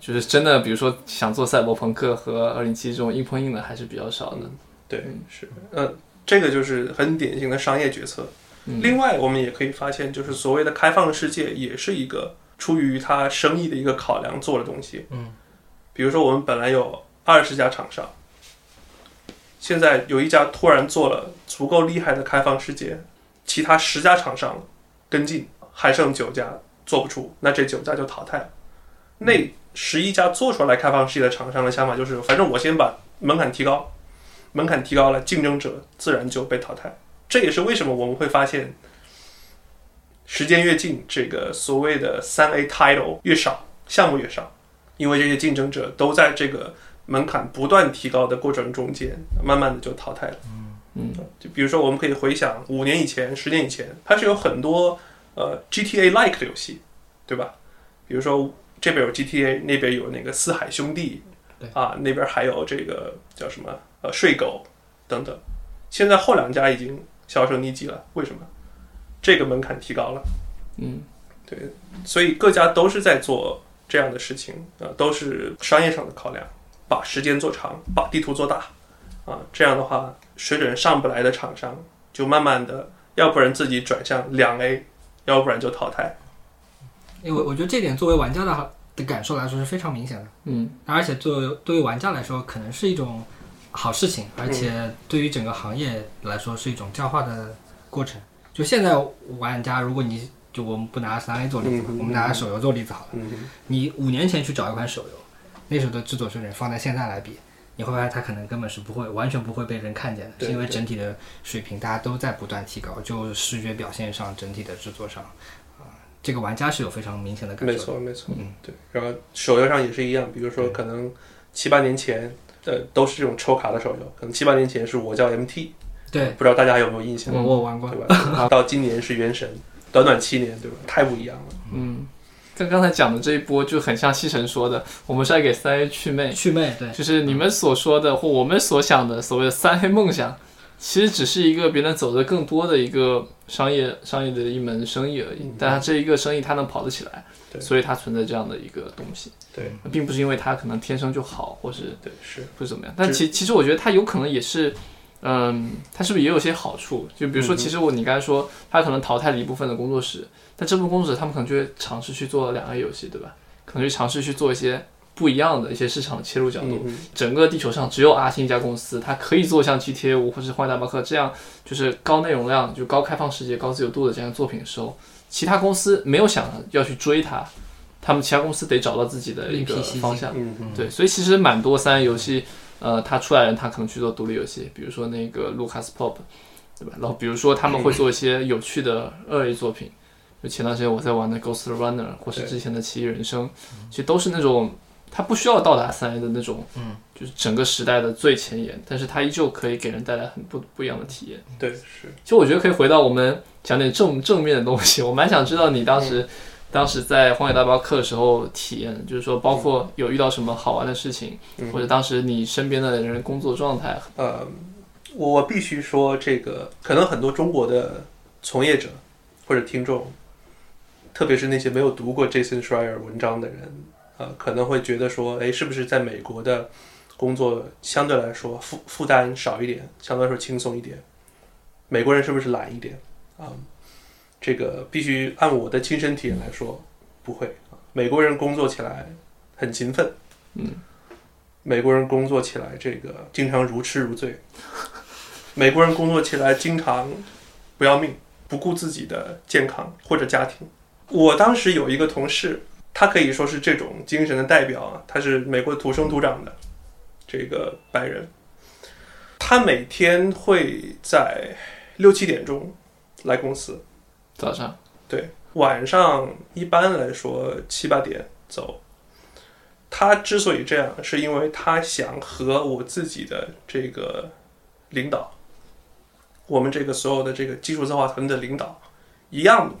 就是真的比如说想做赛博朋克和2077这种硬碰硬的还是比较少的，对，是，这个就是很典型的商业决策。另外我们也可以发现，就是所谓的开放世界也是一个出于它生意的一个考量做的东西，比如说我们本来有20家厂商，现在有一家突然做了足够厉害的开放世界，其他10家厂商跟进，还剩9家做不出，那这9家就淘汰了。那11家做出来开放世界的厂商的想法就是，反正我先把门槛提高，门槛提高了，竞争者自然就被淘汰。这也是为什么我们会发现时间越近，这个所谓的 3A title 越少，项目越少，因为这些竞争者都在这个门槛不断提高的过程中间慢慢的就淘汰了。就比如说我们可以回想5年以前10年以前，它是有很多GTA-like 的游戏，对吧？比如说这边有 GTA， 那边有那个四海兄弟啊，那边还有这个叫什么睡狗等等。现在后2家已经销声匿迹了，为什么？这个门槛提高了。对，所以各家都是在做这样的事情，都是商业上的考量，把时间做长，把地图做大，这样的话水准上不来的厂商就慢慢的要不然自己转向 2A， 要不然就淘汰。我觉得这点作为玩家的感受来说是非常明显的，而且对于玩家来说可能是一种好事情，而且对于整个行业来说是一种教化的过程。就现在玩家，如果你就我们不拿 3A 做例子，我们拿手游做例子好了，你5年前去找一款手游，那时候的制作水准放在现在来比，你会发现它可能根本是不会，完全不会被人看见的，是因为整体的水平大家都在不断提高，就视觉表现上，整体的制作上，这个玩家是有非常明显的感受的。没错，没错，对。然后手游上也是一样，比如说可能7、8年前，都是这种抽卡的手游，可能7、8年前是我叫 MT， 对，不知道大家有没有印象？我玩过，对吧？到今年是原神，短短7年，对吧？太不一样了，像刚才讲的这一波就很像西城说的，我们是来给 3A 祛魅，对，就是你们所说的或我们所想的所谓的 3A 梦想，其实只是一个别人走的更多的一个商业的一门生意而已，但它这一个生意它能跑得起来，所以它存在这样的一个东西，对，并不是因为它可能天生就好或是对是或是怎么样，但其实我觉得它有可能也是它是不是也有些好处？就比如说，其实你刚才说，它可能淘汰了一部分的工作室，但这部分工作室他们可能就会尝试去做2A游戏，对吧？可能就尝试去做一些不一样的一些市场切入角度。整个地球上只有阿星一家公司，它可以做像 GTA5 或是《荒野大镖客》这样，就是高内容量、就高开放世界、高自由度的这样的作品的时候，其他公司没有想要去追它。他们其他公司得找到自己的一个方向，对，所以其实蛮多3A游戏，他出来人他可能去做独立游戏，比如说那个 Lucas Pop， 对吧？然后比如说他们会做一些有趣的2A作品，就前段时间我在玩的 Ghost Runner， 或是之前的奇异人生，其实都是那种他不需要到达3A的那种，就是整个时代的最前沿，但是他依旧可以给人带来很不一样的体验。对，是。其实我觉得可以回到我们讲点正面的东西，我蛮想知道你当时在荒野大镖客的时候体验，就是说包括有遇到什么好玩的事情，或者当时你身边的人工作状态。我必须说，这个可能很多中国的从业者或者听众，特别是那些没有读过 Jason Schreier 文章的人，可能会觉得说，哎，是不是在美国的工作相对来说负担少一点，相对来说轻松一点，美国人是不是懒一点啊？这个必须按我的亲身体验来说，不会。美国人工作起来很勤奋，嗯，美国人工作起来这个经常如痴如醉，美国人工作起来经常不要命，不顾自己的健康或者家庭。我当时有一个同事，他可以说是这种精神的代表啊，他是美国土生土长的这个白人，他每天会在6-7点钟来公司，早上，对，晚上一般来说7-8点走。他之所以这样，是因为他想和我自己的这个领导，我们这个所有的这个技术策划团队的领导一样努力，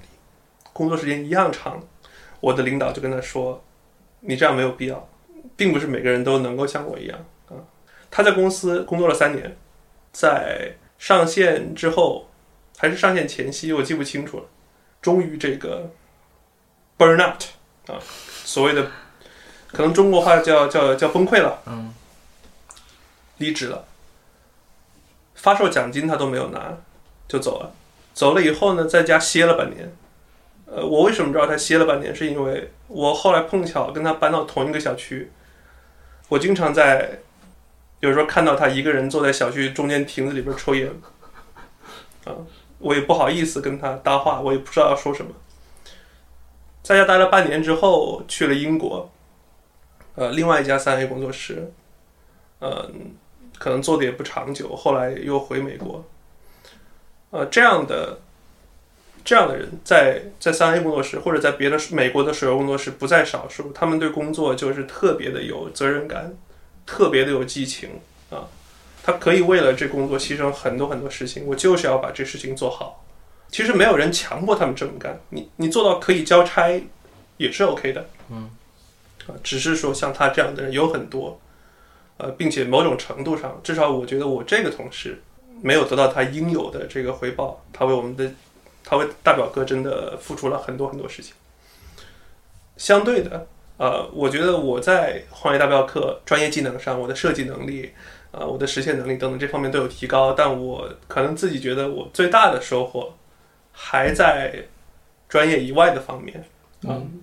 工作时间一样长。我的领导就跟他说，你这样没有必要，并不是每个人都能够像我一样啊。他在公司工作了3年，在上线之后还是上线前夕，我记不清楚了，终于这个 burn out 啊，所谓的可能中国话叫崩溃了，嗯，离职了，发售奖金他都没有拿就走了。走了以后呢，在家歇了半年。我为什么知道他歇了半年，是因为我后来碰巧跟他搬到同一个小区，我经常在有时候看到他一个人坐在小区中间亭子里边抽烟，我也不好意思跟他搭话，我也不知道要说什么。在家待了半年之后，去了英国，另外一家3A 工作室，可能做的也不长久，后来又回美国，这样的人在3A 工作室或者在别的美国的手游工作室不在少数，他们对工作就是特别的有责任感，特别的有激情啊，他可以为了这工作牺牲很多很多事情，我就是要把这事情做好。其实没有人强迫他们这么干，你做到可以交差也是 OK 的，嗯，只是说像他这样的人有很多，并且某种程度上，至少我觉得我这个同事没有得到他应有的这个回报，他为大表哥真的付出了很多很多事情。相对的，我觉得我在荒野大镖客专业技能上，我的设计能力，我的实现能力等等这方面都有提高，但我可能自己觉得我最大的收获还在专业以外的方面。嗯，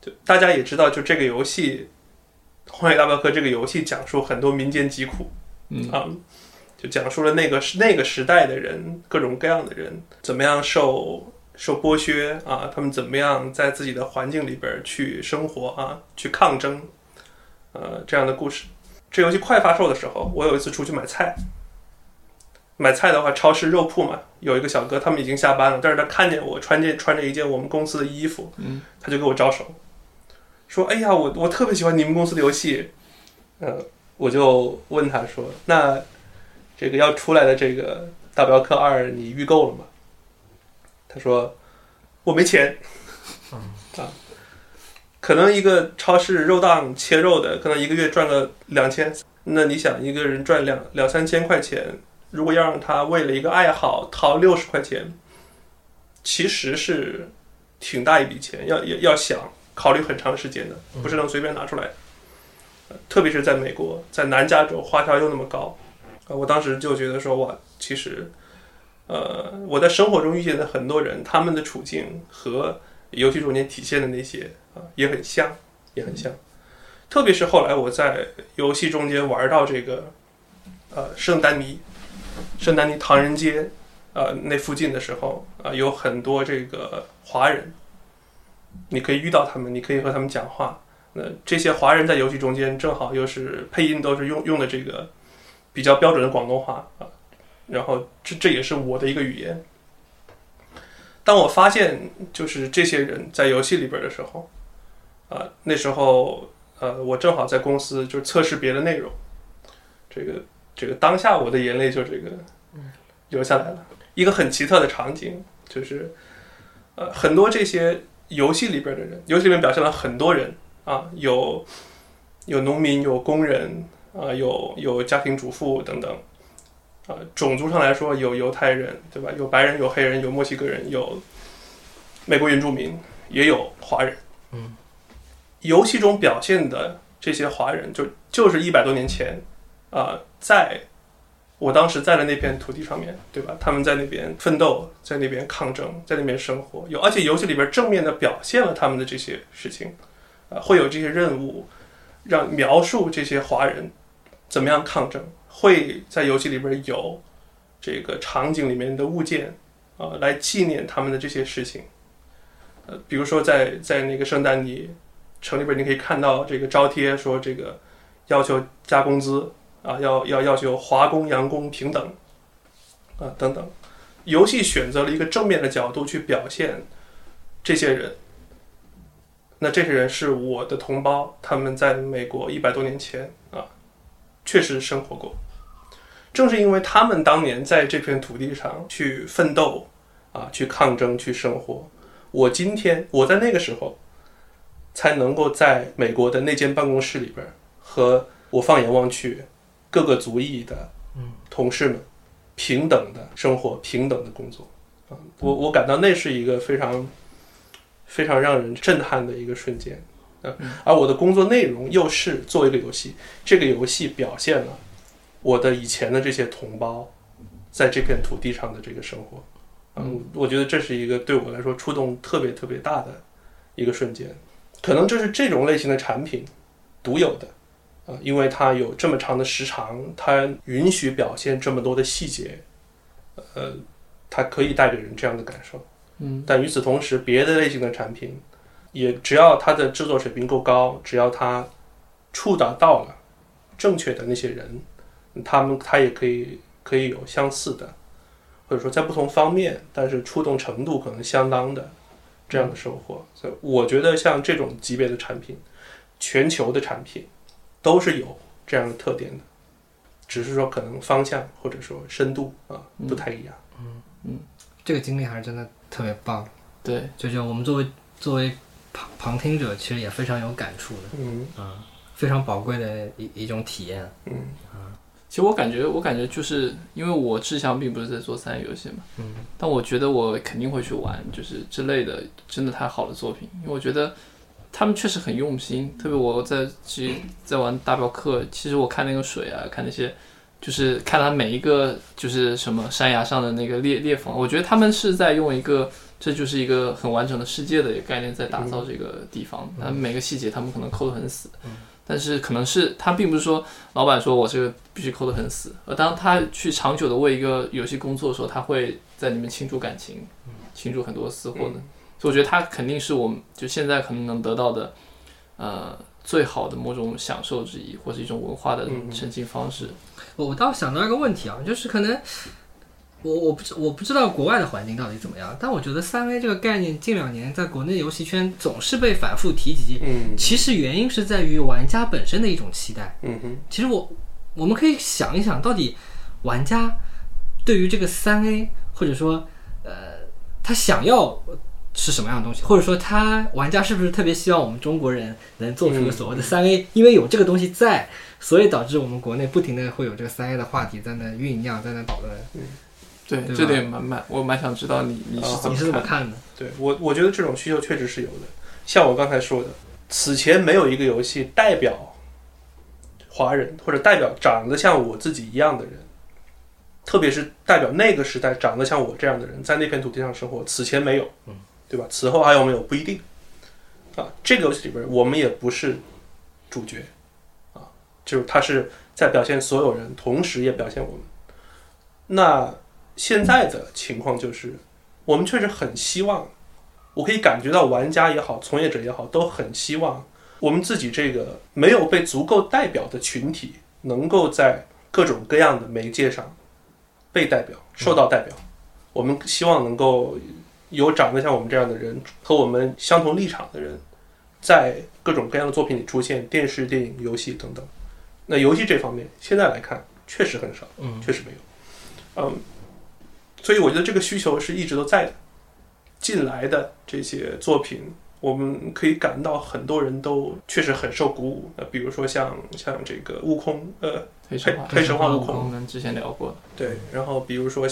就大家也知道，就这个游戏《荒野大镖客》这个游戏讲述很多民间疾苦，嗯啊，就讲述了那个时代的人，各种各样的人怎么样受剥削啊，他们怎么样在自己的环境里边去生活啊，去抗争，这样的故事。这游戏快发售的时候，我有一次出去买菜，买菜的话，超市肉铺嘛，有一个小哥他们已经下班了，但是他看见我穿着一件我们公司的衣服，嗯，他就给我招手，说：“哎呀，我特别喜欢你们公司的游戏。”我就问他说：“那这个要出来的这个《大镖客2》，你预购了吗？”他说：“我没钱。”啊，可能一个超市肉档切肉的，可能一个月赚个2000，那你想一个人赚2-3千块钱，如果要让他为了一个爱好掏60块钱，其实是挺大一笔钱，要想考虑很长时间的，不是能随便拿出来的，特别是在美国，在南加州花销又那么高，我当时就觉得说，哇，其实，我在生活中遇见的很多人，他们的处境和游戏中间体现的那些也很像，也很像。特别是后来我在游戏中间玩到这个，圣丹尼唐人街，那附近的时候，有很多这个华人。你可以遇到他们，你可以和他们讲话。那这些华人在游戏中间正好又是配音都是用的这个比较标准的广东话啊，然后这也是我的一个语言。当我发现就是这些人在游戏里边的时候，那时候我正好在公司就测试别的内容，这个当下我的眼泪就这个流下来了。一个很奇特的场景就是，很多这些。游戏里边的人，游戏里面表现了很多人啊，有农民，有工人啊，有家庭主妇等等啊。种族上来说，有犹太人，对吧？有白人，有黑人，有墨西哥人，有美国原住民，也有华人。嗯，游戏中表现的这些华人，就是100多年前啊，在我当时在的那片土地上面，对吧？他们在那边奋斗，在那边抗争，在那边生活，而且游戏里边正面的表现了他们的这些事情，会有这些任务，让描述这些华人怎么样抗争，会在游戏里边有这个场景里面的物件，来纪念他们的这些事情。比如说在那个圣丹尼城里边，你可以看到这个招贴说这个要求加工资啊，要求华工洋工平等啊等等。游戏选择了一个正面的角度去表现这些人，那这些人是我的同胞，他们在美国100多年前啊确实生活过。正是因为他们当年在这片土地上去奋斗啊，去抗争，去生活，我在那个时候才能够在美国的那间办公室里边，和我放眼望去各个族裔的同事们平等的生活，平等的工作。我感到那是一个非常非常让人震撼的一个瞬间。而我的工作内容又是做一个游戏，这个游戏表现了我的以前的这些同胞在这片土地上的这个生活。我觉得这是一个对我来说触动特别特别大的一个瞬间，可能就是这种类型的产品独有的，因为它有这么长的时长，它允许表现这么多的细节，它可以带给人这样的感受。但与此同时，别的类型的产品也只要它的制作水平够高，只要它触达到了正确的那些人，他也可以有相似的，或者说在不同方面，但是触动程度可能相当的这样的收获。所以我觉得像这种级别的产品，全球的产品都是有这样的特点的，只是说可能方向或者说深度不太一样。这个经历还是真的特别棒。对，就是我们作为旁听者，其实也非常有感触的。非常宝贵的一种体验。其实我感觉就是因为我志向并不是在做3A游戏嘛，但我觉得我肯定会去玩，就是之类的真的太好的作品，因为我觉得他们确实很用心。特别我在玩大镖客，其实我看那个水啊，看那些就是看他每一个就是什么山崖上的那个裂缝，我觉得他们是在用一个这就是一个很完整的世界的概念在打造这个地方，但每个细节他们可能抠得很死。但是可能是他并不是说老板说我这个必须抠得很死，而当他去长久的为一个游戏工作的时候，他会在里面倾注感情，倾注很多私货的。所以我觉得他肯定是我们就现在可能能得到的最好的某种享受之一，或是一种文化的沉浸方式。我倒想到一个问题啊，就是可能我不知道国外的环境到底怎么样，但我觉得3A 这个概念近2年在国内游戏圈总是被反复提及。其实原因是在于玩家本身的一种期待。其实我们可以想一想，到底玩家对于这个3A， 或者说他想要是什么样的东西，或者说玩家是不是特别希望我们中国人能做出所谓的3A， 因为有这个东西在，所以导致我们国内不停的会有这个3A 的话题在那酝酿，在那讨论。对，这点我蛮想知道你是怎么看的。对，我觉得这种需求确实是有的。像我刚才说的，此前没有一个游戏代表华人，或者代表长得像我自己一样的人，特别是代表那个时代长得像我这样的人在那片土地上生活，此前没有，对吧？此后还有没有不一定这个游戏里边我们也不是主角就是它是在表现所有人，同时也表现我们。那现在的情况就是，我们确实很希望，我可以感觉到玩家也好，从业者也好，都很希望我们自己这个没有被足够代表的群体，能够在各种各样的媒介上被代表、受到代表。我们希望能够有长得像我们这样的人，和我们相同立场的人，在各种各样的作品里出现，电视、电影、游戏等等。那游戏这方面，现在来看确实很少，确实没有。所以我觉得这个需求是一直都在的。近来的这些作品，我们可以感到很多人都确实很受鼓舞。比如说像这个悟空，黑神话悟空，我们之前聊过。对，然后比如说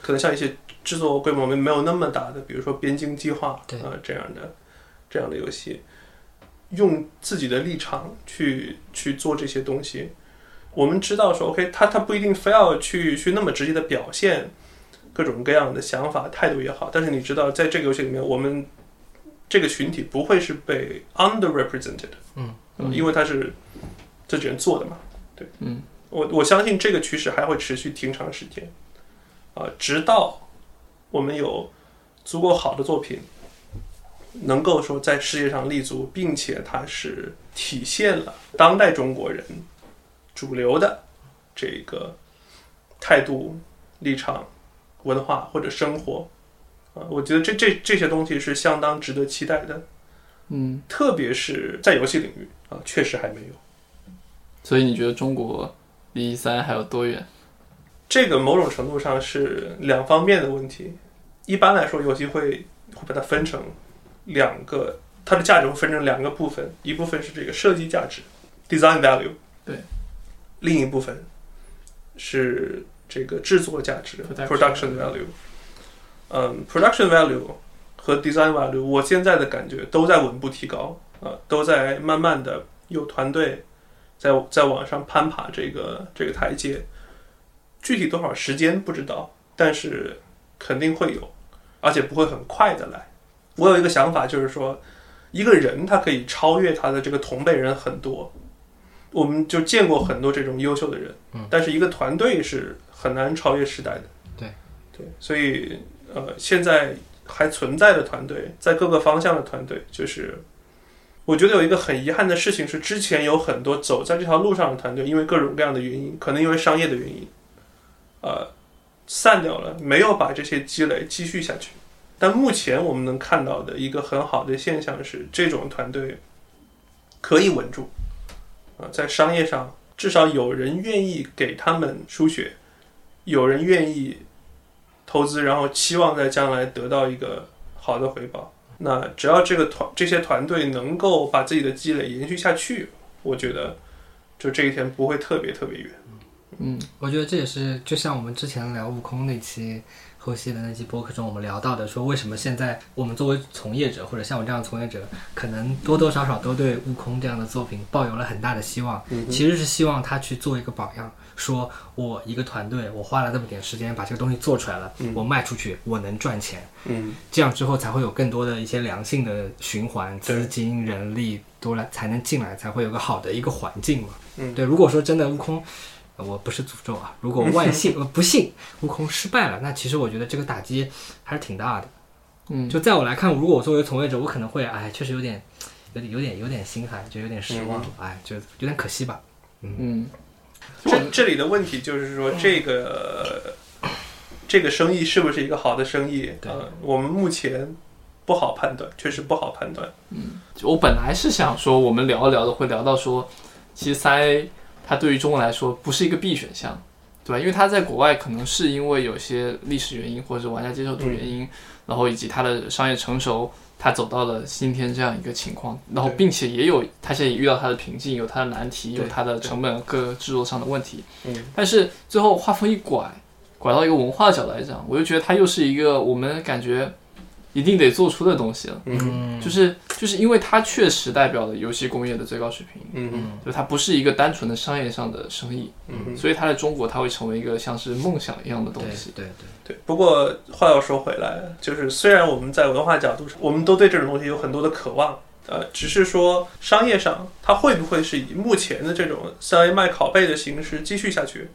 可能像一些制作规模没有那么大的，比如说《边境计划》这样的游戏，用自己的立场去做这些东西，我们知道说 OK 他不一定非要去那么直接的表现各种各样的想法态度也好，但是你知道在这个游戏里面我们这个群体不会是被 underrepresented、因为他是自己人做的嘛，对、我相信这个趋势还会持续挺长时间、直到我们有足够好的作品能够说在世界上立足，并且它是体现了当代中国人主流的这个态度立场文化或者生活、我觉得这些东西是相当值得期待的、特别是在游戏领域、确实还没有。所以你觉得中国离3还有多远？这个某种程度上是两方面的问题。一般来说游戏会把它分成两个，它的价值会分成两个部分，一部分是这个设计价值 design value， 对，另一部分是这个制作价值 production value。production value 和 design value 我现在的感觉都在稳步提高、都在慢慢的有团队在往上攀爬这个台阶，具体多少时间不知道，但是肯定会有，而且不会很快的来。我有一个想法，就是说一个人他可以超越他的这个同辈人很多，我们就见过很多这种优秀的人、但是一个团队是很难超越时代的。对，所以现在还存在的团队，在各个方向的团队，就是我觉得有一个很遗憾的事情是，之前有很多走在这条路上的团队，因为各种各样的原因，可能因为商业的原因，散掉了，没有把这些积累继续下去。但目前我们能看到的一个很好的现象是，这种团队可以稳住、在商业上至少有人愿意给他们输血，有人愿意投资，然后期望在将来得到一个好的回报。那只要这些团队能够把自己的积累延续下去，我觉得就这一天不会特别特别远。我觉得这也是就像我们之前聊悟空那期后期的那期播客中我们聊到的，说为什么现在我们作为从业者，或者像我这样的从业者，可能多多少少都对悟空这样的作品抱有了很大的希望，其实是希望他去做一个榜样，说我一个团队，我花了这么点时间把这个东西做出来了，我卖出去我能赚钱，这样之后才会有更多的一些良性的循环，资金人力多了才能进来，才会有个好的一个环境嘛。对，如果说真的悟空，我不是诅咒啊，如果万幸不幸悟空失败了，那其实我觉得这个打击还是挺大的。就在我来看，如果我作为从业者，我可能会确实有点心寒，就有点失望，就有点可惜吧。这里的问题就是说，这个生意是不是一个好的生意？我们目前不好判断，确实不好判断。我本来是想说，我们聊一聊的会聊到说，其实3A它对于中国来说不是一个必选项，对吧？因为它在国外可能是因为有些历史原因或者玩家接受度原因，然后以及它的商业成熟，它走到了今天这样一个情况，然后并且也有它现在也遇到它的瓶颈，有它的难题，有它的成本各制作上的问题。但是最后话锋一拐到一个文化角度来讲，我就觉得它又是一个我们感觉一定得做出的东西了，就是因为它确实代表了游戏工业的最高水平，就它不是一个单纯的商业上的生意，所以它在中国它会成为一个像是梦想一样的东西。对。不过话要说回来，就是虽然我们在文化角度上，我们都对这种东西有很多的渴望，只是说商业上它会不会是以目前的这种3A卖拷贝的形式继续下去，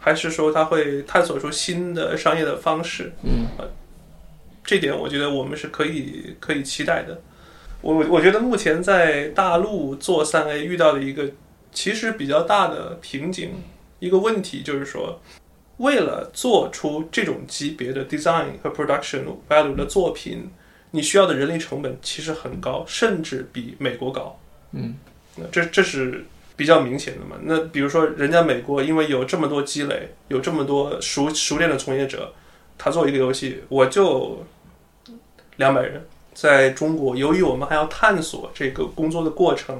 还是说它会探索出新的商业的方式？这点我觉得我们是可以期待的。我觉得目前在大陆做3A 遇到的一个其实比较大的瓶颈，一个问题就是说，为了做出这种级别的 design 和 production value 的作品，你需要的人力成本其实很高，甚至比美国高。这是比较明显的嘛。那比如说人家美国因为有这么多积累，有这么多熟练的从业者，他做一个游戏我就200人。在中国，由于我们还要探索这个工作的过程，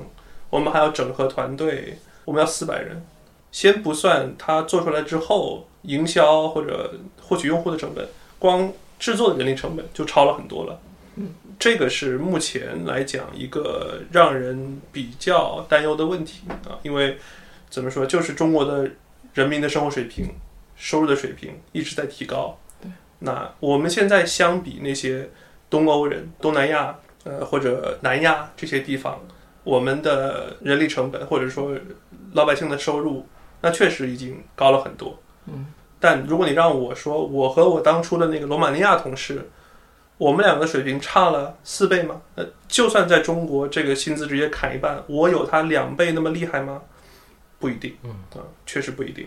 我们还要整合团队，我们要400人，先不算他做出来之后营销或者获取用户的成本，光制作的人力成本就超了很多了。这个是目前来讲一个让人比较担忧的问题，因为怎么说，就是中国的人民的生活水平、收入的水平一直在提高。那我们现在相比那些东欧人、东南亚或者南亚这些地方，我们的人力成本或者说老百姓的收入，那确实已经高了很多。但如果你让我说，我和我当初的那个罗马尼亚同事，我们两个水平差了4倍吗？就算在中国这个薪资直接砍一半，我有他2倍那么厉害吗？不一定，确实不一定。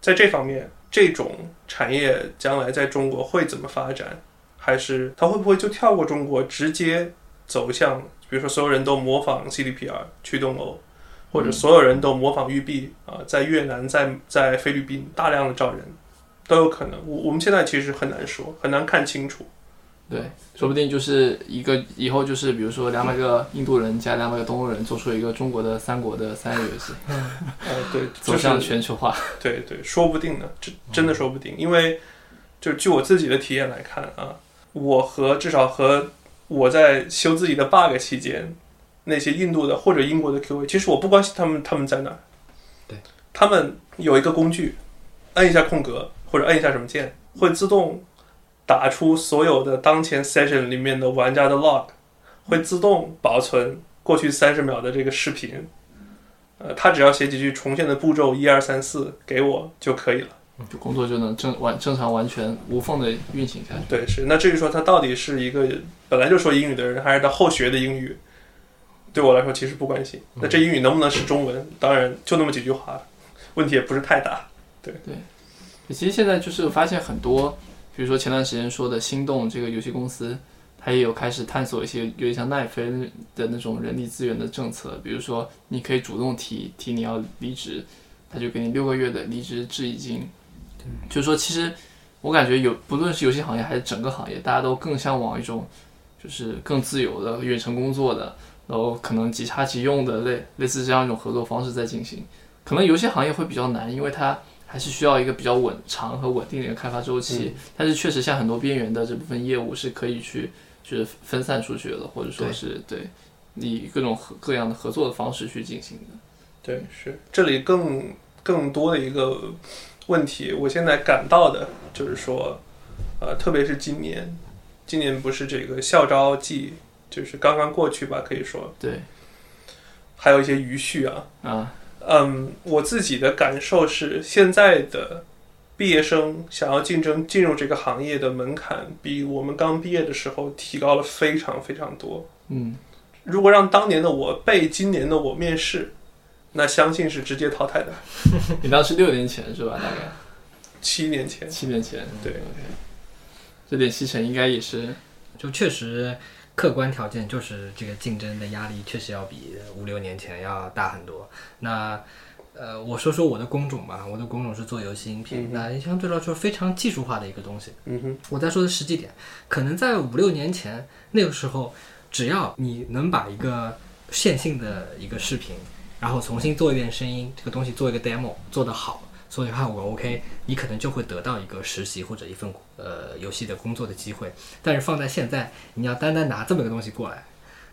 在这方面，这种产业将来在中国会怎么发展，还是它会不会就跳过中国，直接走向比如说所有人都模仿 CDPR 去东欧，或者所有人都模仿育碧在越南、在菲律宾大量的招人，都有可能。我们现在其实很难说，很难看清楚。对，说不定就是一个以后就是比如说200个印度人加200个东欧人，做出一个中国的三国的3A游戏，对，走向全球化。对对，说不定呢，真的说不定。因为就据我自己的体验来看啊，至少和我在修自己的 bug 期间，那些印度的或者英国的 QA， 其实我不关心他们在哪儿，对，他们有一个工具，按一下空格或者按一下什么键，会自动打出所有的当前 session 里面的玩家的 log， 会自动保存过去30秒的这个视频。他只要写几句重现的步骤1、2、3、4给我就可以了，就工作就能正常完全无缝的运行下去。对，是。那至于说他到底是一个本来就说英语的人，还是他后学的英语，对我来说其实不关心。那这英语能不能是中文，当然就那么几句话，问题也不是太大。对对，其实现在就是发现很多，比如说前段时间说的心动这个游戏公司，它也有开始探索一些有点像奈飞的那种人力资源的政策，比如说你可以主动提你要离职，它就给你6个月的离职质疑金。就是说，其实我感觉不论是游戏行业还是整个行业，大家都更向往一种就是更自由的、远程工作的，然后可能即插即用的类似这样一种合作方式在进行。可能游戏行业会比较难，因为它还是需要一个比较长和稳定的一个开发周期，但是确实像很多边缘的这部分业务是可以去就是分散出去的，或者说是对以各种各样的合作的方式去进行的。对，是。这里更多的一个问题，我现在感到的就是说，特别是今年不是这个校招季就是刚刚过去吧，可以说对，还有一些余绪啊。我自己的感受是，现在的毕业生想要进入这个行业的门槛，比我们刚毕业的时候提高了非常非常多。如果让当年的我被今年的我面试，那相信是直接淘汰的。你当时6年前是吧？大概7年前。7年前，对。这点西城应该也是，就确实客观条件就是这个竞争的压力确实要比5、6年前要大很多。那我说我的工种吧，我的工种是做游戏音频，那相对来说非常技术化的一个东西。我在说的实际点，可能在5、6年前那个时候，只要你能把一个线性的一个视频，然后重新做一遍声音，这个东西做一个 demo 做得好，做得好我 OK， 你可能就会得到一个实习或者一份游戏的工作的机会。但是放在现在，你要单拿这么个东西过来，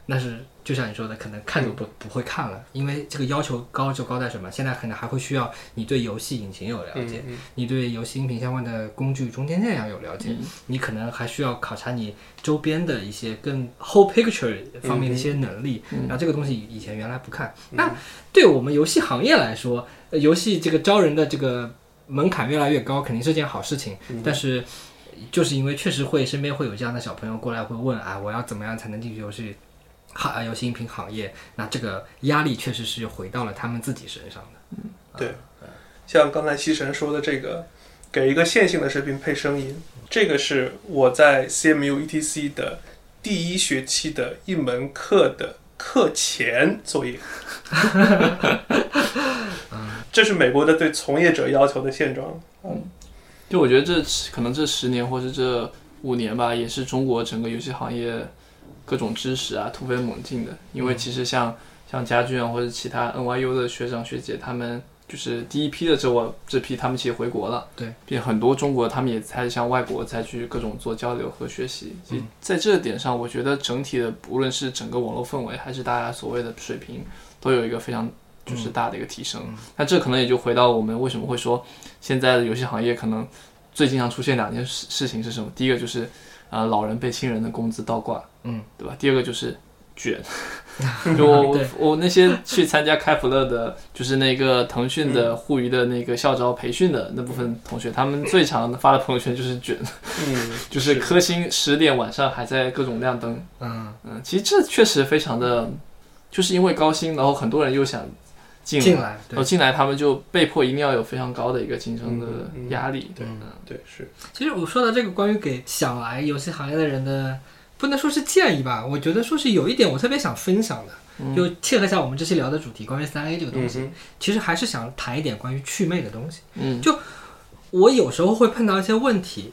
那是就像你说的，可能看都不会看了，因为这个要求高就高在什么？现在可能还会需要你对游戏引擎有了解，你对游戏音频相关的工具中间件要有了解，你可能还需要考察你周边的一些更 whole picture 方面的一些能力，然后这个东西以前原来不看。那对我们游戏行业来说，游戏这个招人的这个门槛越来越高，肯定是件好事情，但是就是因为确实身边会有这样的小朋友过来会问啊，我要怎么样才能进去游戏音频行业？那这个压力确实是回到了他们自己身上的。对，像刚才西神说的这个，给一个线性的视频配声音，这个是我在 CMU ETC 的第1学期的一门课的课前作业。这是美国的对从业者要求的现状。就我觉得可能这10年或是这5年吧，也是中国整个游戏行业各种知识啊突飞猛进的。因为其实像家具啊或者其他 NYU 的学长学姐，他们就是第一批的这批他们其实回国了，对，并很多中国他们也才向外国再去各种做交流和学习。其实在这点上，我觉得整体的无论是整个网络氛围还是大家所谓的水平，都有一个非常就是大的一个提升。那这可能也就回到我们为什么会说现在的游戏行业可能最经常出现两件事情是什么？第一个就是老人被新人的工资倒挂，对吧？第二个就是卷。就我那些去参加开普勒的，就是那个腾讯的互娱的那个校招培训的那部分同学，他们最常发的朋友圈就是卷，就是科星10点晚上还在各种亮灯。其实这确实非常的，就是因为高薪，然后很多人又想进来，然后进来他们就被迫一定要有非常高的一个竞争的压力。对，是。其实我说到这个关于给想来游戏行业的人的，不能说是建议吧，我觉得说是有一点我特别想分享的，就切合一下我们这期聊的主题，关于 3A 这个东西，其实还是想谈一点关于趣味的东西。就我有时候会碰到一些问题，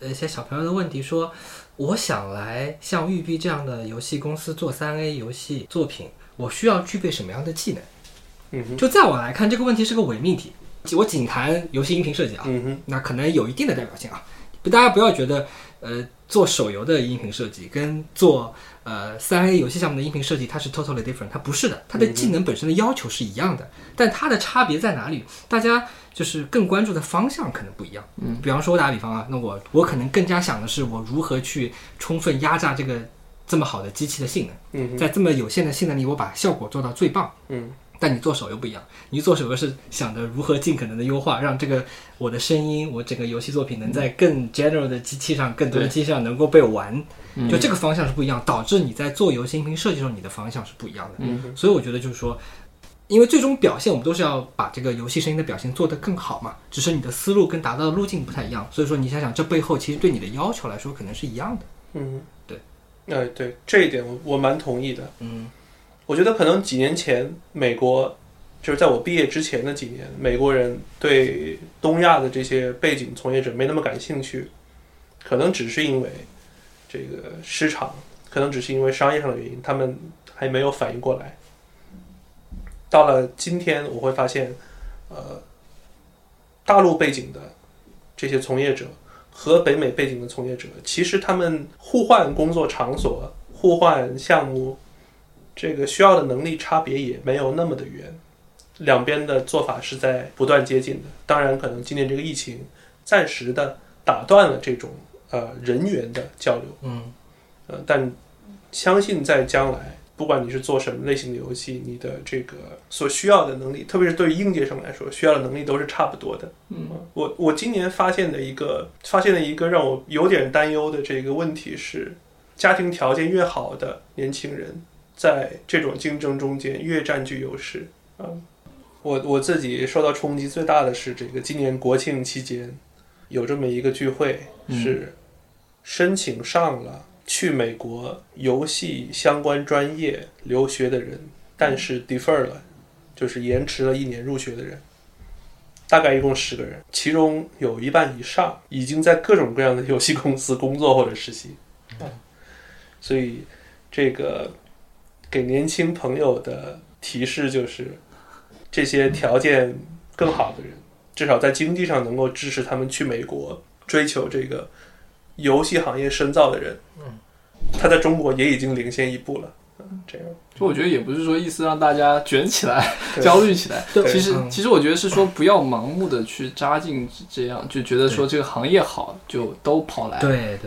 一些小朋友的问题说，我想来像育碧这样的游戏公司做 3A 游戏作品，我需要具备什么样的技能？就在我来看，这个问题是个伪命题。我仅谈游戏音频设计啊，那可能有一定的代表性啊，大家不要觉得做手游的音频设计跟做3A 游戏项目的音频设计它是 totally different， 它不是的，它的技能本身的要求是一样的，但它的差别在哪里？大家就是更关注的方向可能不一样。比方说我打比方啊，那我可能更加想的是我如何去充分压榨这个这么好的机器的性能，在这么有限的性能里我把效果做到最棒。但你做手游不一样，你做手游是想着如何尽可能的优化，让这个我的声音，我整个游戏作品能在更 general 的机器上，更多的机器上能够被玩，就这个方向是不一样，导致你在做游戏音频设计的时候，你的方向是不一样的。所以我觉得就是说，因为最终表现我们都是要把这个游戏声音的表现做得更好嘛，只是你的思路跟达到的路径不太一样，所以说你想想这背后其实对你的要求来说可能是一样的。对，对，这一点我蛮同意的。我觉得可能几年前美国，就是在我毕业之前的几年，美国人对东亚的这些背景从业者没那么感兴趣，可能只是因为这个市场，可能只是因为商业上的原因，他们还没有反应过来。到了今天我会发现，大陆背景的这些从业者和北美背景的从业者，其实他们互换工作场所，互换项目，这个需要的能力差别也没有那么的远，两边的做法是在不断接近的。当然可能今年这个疫情暂时的打断了这种人员的交流，但相信在将来不管你是做什么类型的游戏，你的这个所需要的能力，特别是对于应届生来说，需要的能力都是差不多的。我今年发现了一个让我有点担忧的这个问题是，家庭条件越好的年轻人在这种竞争中间越占据优势。我自己受到冲击最大的是这个今年国庆期间有这么一个聚会，是申请上了去美国游戏相关专业留学的人，但是 defer 了，就是延迟了1年入学的人，大概一共10个人，其中有一半以上已经在各种各样的游戏公司工作或者实习。所以这个给年轻朋友的提示就是，这些条件更好的人，至少在经济上能够支持他们去美国追求这个游戏行业深造的人，他在中国也已经领先一步了。这样，就我觉得也不是说意思让大家卷起来、焦虑起来。其实我觉得是说不要盲目的去扎进这样，就觉得说这个行业好就都跑来。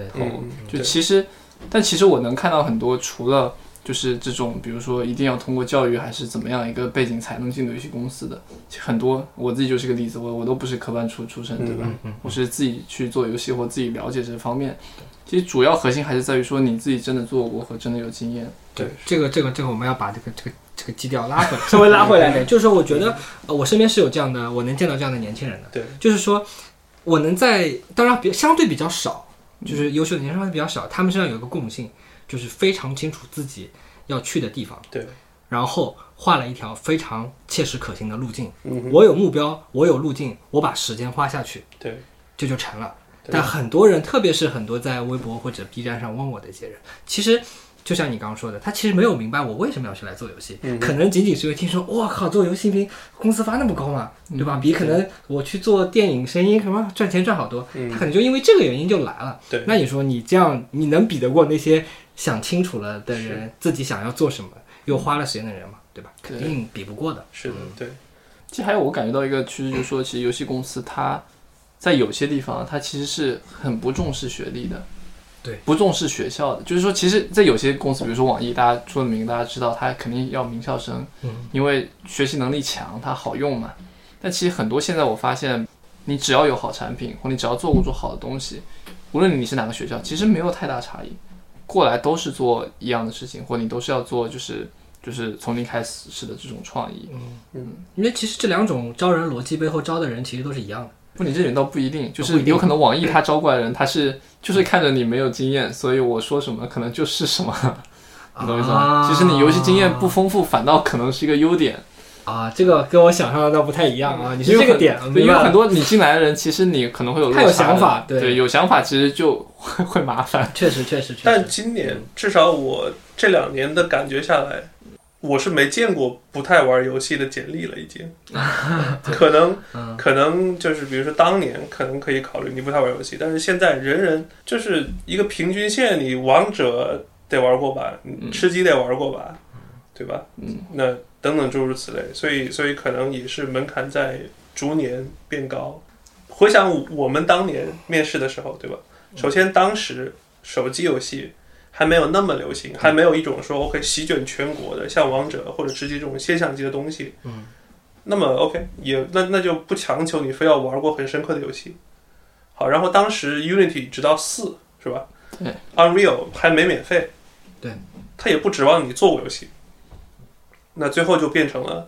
就其实，但其实我能看到很多除了，就是这种比如说一定要通过教育还是怎么样一个背景才能进入游戏公司的很多，我自己就是个例子，我都不是科班出身，对吧？我是自己去做游戏或自己了解这方面，其实主要核心还是在于说你自己真的做过和真的有经验。对，这个我们要把这个基调拉回来，稍微拉回来点。就是我觉得我身边是有这样的，我能见到这样的年轻人的。对，就是说我能在，当然相对比较少，就是优秀的年轻人比较少，他们身上有一个共性，就是非常清楚自己要去的地方，对，然后画了一条非常切实可行的路径。我有目标，我有路径，我把时间花下去，对，这就成了。但很多人，特别是很多在微博或者 B 站上问我的一些人，其实就像你刚刚说的，他其实没有明白我为什么要去来做游戏，可能仅仅是因为听说哇靠，做游戏比工资发那么高嘛，对吧？比可能我去做电影声音什么赚钱赚好多，他可能就因为这个原因就来了。对，那你说你这样，你能比得过那些想清楚了的人，自己想要做什么又花了时间的人吗？对吧，肯定比不过的。是的，对。其实还有我感觉到一个趋势，就是说其实游戏公司它在有些地方它其实是很不重视学历的，对，不重视学校的，就是说其实在有些公司比如说网易，大家出了名，大家知道它肯定要名校生，因为学习能力强它好用嘛。但其实很多现在我发现，你只要有好产品，或你只要做过做好的东西，无论你是哪个学校，其实没有太大差异，过来都是做一样的事情，或你都是要做就是从零开始式的这种创意。因为其实这两种招人逻辑背后招的人其实都是一样的。不，你这点倒不一定，就是有可能网易他招过来人，他是就是看着你没有经验，所以我说什么可能就是什么，你懂意思吗？其实你游戏经验不丰富，反倒可能是一个优点。啊，这个跟我想象的倒不太一样啊！你是这个点，因为很多你进来的人，其实你可能会有落差，他有想法， 对，有想法其实就会麻烦。确实。但今年至少我这两年的感觉下来，我是没见过不太玩游戏的简历了，已经。可能就是比如说当年可能可以考虑你不太玩游戏，但是现在人人就是一个平均线，你王者得玩过吧，你吃鸡得玩过吧，对吧？那。等等诸如此类，所以可能也是门槛在逐年变高。回想我们当年面试的时候，对吧？首先当时手机游戏还没有那么流行，还没有一种说 OK 席卷全国的像王者或者吃鸡这种现象级的东西。那么 OK 也那就不强求你非要玩过很深刻的游戏。好，然后当时 Unity 直到4是吧？对 ，Unreal 还没免费，对，他也不指望你做过游戏。那最后就变成了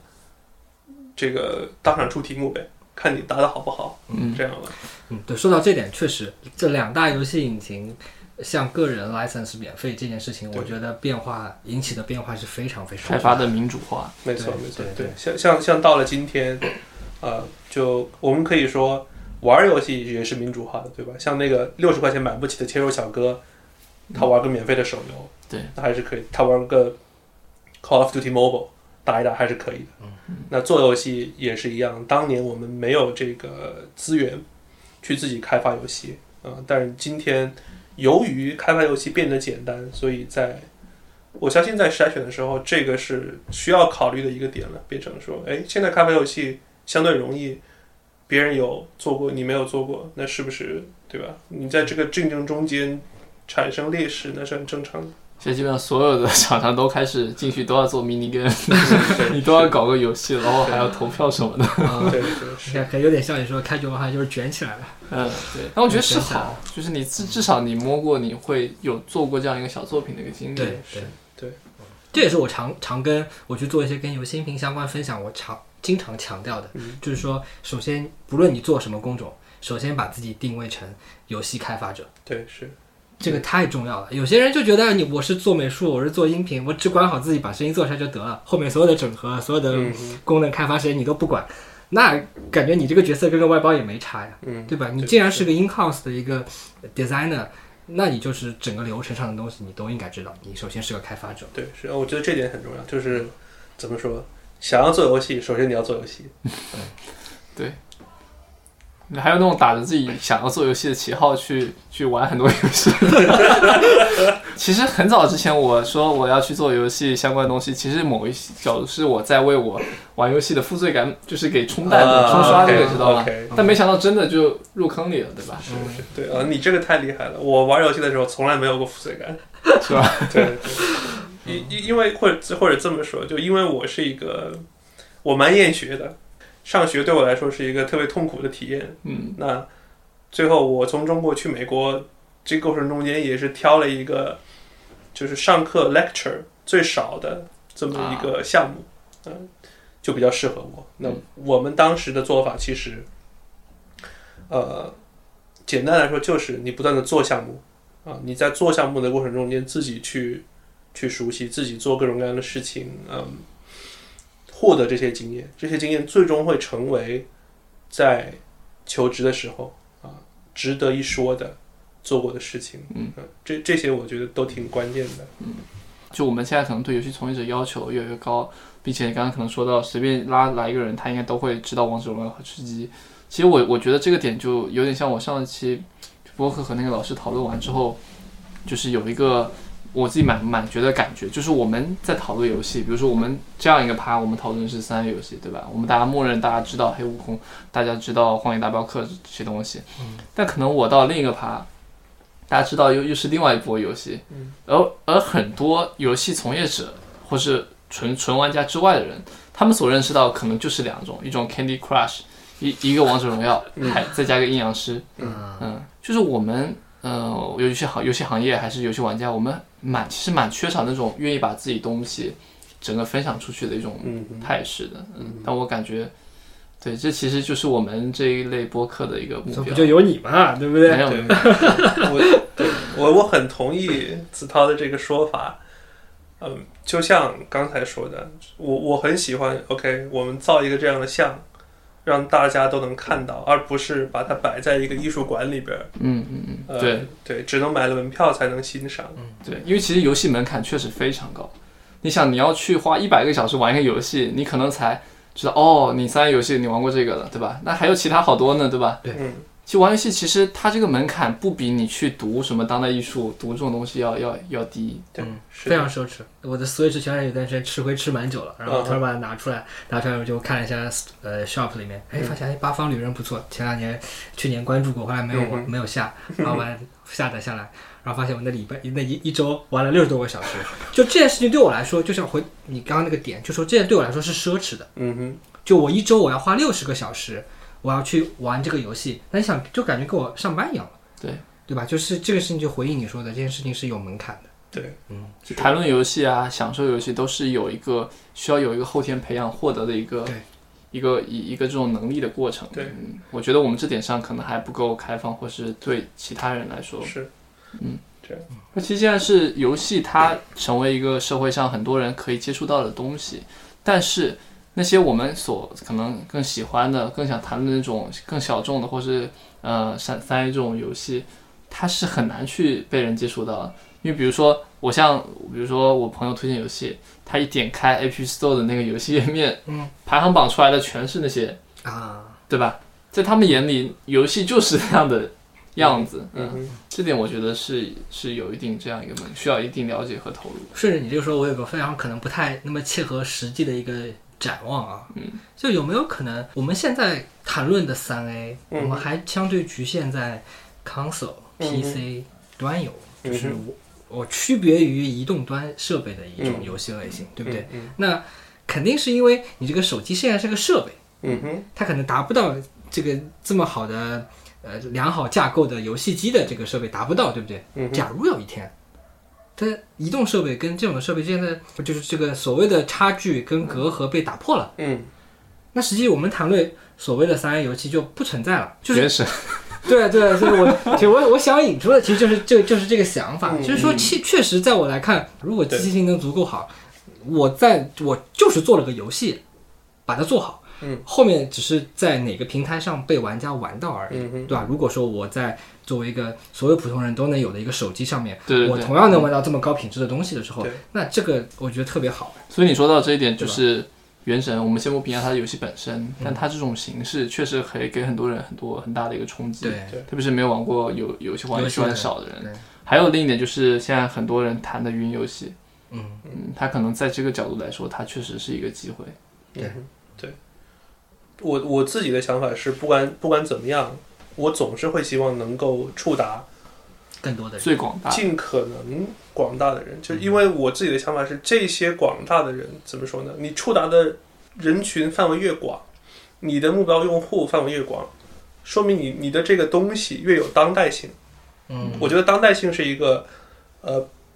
这个当场出题目呗，看你答的好不好，这样了。对，说到这点，确实这两大游戏引擎像个人 license 免费这件事情，我觉得引起的变化是非常非常大的，开发的民主化。没错，对，像到了今天，就我们可以说玩游戏也是民主化的，对吧？像那个60块钱买不起的切肉小哥，他玩个免费的手游，对，那还是可以，他玩个 Call of Duty Mobile。打一打还是可以的。那做游戏也是一样，当年我们没有这个资源去自己开发游戏，但是今天由于开发游戏变得简单，所以我相信在筛选的时候，这个是需要考虑的一个点了，变成说，哎，现在开发游戏相对容易，别人有做过你没有做过，那是不是对吧？你在这个竞争中间产生劣势，那是很正常的。所以基本上所有的厂商都开始进去都要做 mini game， 你都要搞个游戏，然后还要投票什么的。对，可能有点像你说开局玩就是卷起来了。对。但我觉得是好，就是你至少你摸过，你会有做过这样一个小作品的一个经历。对。这也是我常跟我去做一些跟游戏音频相关分享，我经常强调的，就是说，首先不论你做什么工种，首先把自己定位成游戏开发者。对，是。这个太重要了，有些人就觉得我是做美术，我是做音频，我只管好自己把声音做出来就得了，后面所有的整合，所有的功能开发谁你都不管，那感觉你这个角色跟个外包也没差呀，对吧？你既然是个 in-house 的一个 designer， 那你就是整个流程上的东西你都应该知道，你首先是个开发者。对，是，我觉得这点很重要，就是怎么说，想要做游戏，首先你要做游戏。对。还有那种打着自己想要做游戏的旗号去玩很多游戏。其实很早之前我说我要去做游戏相关的东西，其实某一角度是我在为我玩游戏的负罪感就是给冲淡的，冲刷这个，知道吗？但没想到真的就入坑里了，对吧？是，对啊，你这个太厉害了！我玩游戏的时候从来没有过负罪感，是吧？对，因为或者这么说，就因为我是一个我蛮厌学的。上学对我来说是一个特别痛苦的体验，那最后我从中国去美国这个过程中间也是挑了一个就是上课 lecture 最少的这么一个项目，就比较适合我。那我们当时的做法其实简单来说就是你不断的做项目，你在做项目的过程中间自己去熟悉，自己做各种各样的事情，获得这些经验最终会成为在求职的时候值得一说的做过的事情，这些我觉得都挺关键的。就我们现在可能对游戏从业者要求越来越高，并且刚刚可能说到随便拉来一个人他应该都会知道王者荣耀和吃鸡，其实我觉得这个点就有点像我上一期播客和那个老师讨论完之后，就是有一个我自己蛮觉得感觉，就是我们在讨论游戏，比如说我们这样一个趴，我们讨论是3A游戏，对吧？我们大家默认大家知道黑悟空，大家知道荒野大镖客这些东西，但可能我到另一个趴，大家知道又是另外一波游戏，而很多游戏从业者或是纯玩家之外的人，他们所认识到可能就是两种，一种 Candy Crush， 一个王者荣耀，还再加个阴阳师，就是我们。游戏行业还是游戏玩家，我们其实蛮缺少那种愿意把自己东西整个分享出去的一种态势的。但我感觉，对，这其实就是我们这一类播客的一个目标。这不就有你嘛，对不对？没有。我很同意子韬的这个说法。就像刚才说的，我很喜欢。OK， 我们造一个这样的像。让大家都能看到，而不是把它摆在一个艺术馆里边。对，只能买了门票才能欣赏。对，因为其实游戏门槛确实非常高。你想，你要去花100个小时玩一个游戏，你可能才知道哦，你3A游戏你玩过这个了，对吧？那还有其他好多呢，对吧？对，其实玩游戏其实它这个门槛不比你去读什么当代艺术、读这种东西要低。对，非常奢侈。我的 Switch 前面有段时间吃亏吃蛮久了，然后突然把它拿出来我就看了一下shop 里面，发现八方旅人不错，去年关注过，后来没有下，然后把下载下来，然后发现我那礼拜那一周玩了60多个小时。就这件事情对我来说，就像回你刚刚那个点，就说这件对我来说是奢侈的。就我一周我要花60个小时。我要去玩这个游戏，但想就感觉跟我上班一样了，对吧？就是这个事情就回应你说的，这件事情是有门槛的。对，谈论游戏啊，享受游戏都是需要有一个后天培养获得的一个这种能力的过程。对，我觉得我们这点上可能还不够开放，或是对其他人来说是，对。那其实现在是游戏，它成为一个社会上很多人可以接触到的东西，但是。那些我们所可能更喜欢的、更想谈论的那种更小众的，或是3A 这种游戏，它是很难去被人接触到的。因为比如说我朋友推荐游戏，他一点开 App Store 的那个游戏页面，排行榜出来的全是那些对吧？在他们眼里，游戏就是那样的样子。这点我觉得是有一定这样一个需要一定了解和投入。顺着你这个说，我有个非常可能不太那么切合实际的一个。展望啊，就有没有可能我们现在谈论的3A，我们还相对局限在 console、PC 端游，就是我区别于移动端设备的一种游戏类型，对不对？那肯定是因为你这个手机现在是个设备，它可能达不到这个这么好的良好架构的游戏机的这个设备达不到，对不对？假如有一天。它移动设备跟这种的设备之间的，就是这个所谓的差距跟隔阂被打破了。那实际我们谈论所谓的3A游戏就不存在了，就是原神。对，所以我想引出的其实就是这个想法，就是说确实在我来看，如果机器性能足够好，我就是做了个游戏，把它做好。后面只是在哪个平台上被玩家玩到而已，对吧？如果说我在作为一个所有普通人都能有的一个手机上面，对我同样能玩到这么高品质的东西的时候，那这个我觉得特别好。所以你说到这一点，就是原神，我们先不评价它的游戏本身，但它这种形式确实可以给很多人很大的一个冲击，特别是没有玩过游戏玩的少的人。还有另一点就是现在很多人谈的云游戏，它可能在这个角度来说，它确实是一个机会。对。我自己的想法是，不管怎么样，我总是会希望能够触达更多的人，最广大，尽可能广大的人。就因为我自己的想法是，这些广大的人怎么说呢？你触达的人群范围越广，你的目标用户范围越广，说明你的这个东西越有当代性。我觉得当代性是一个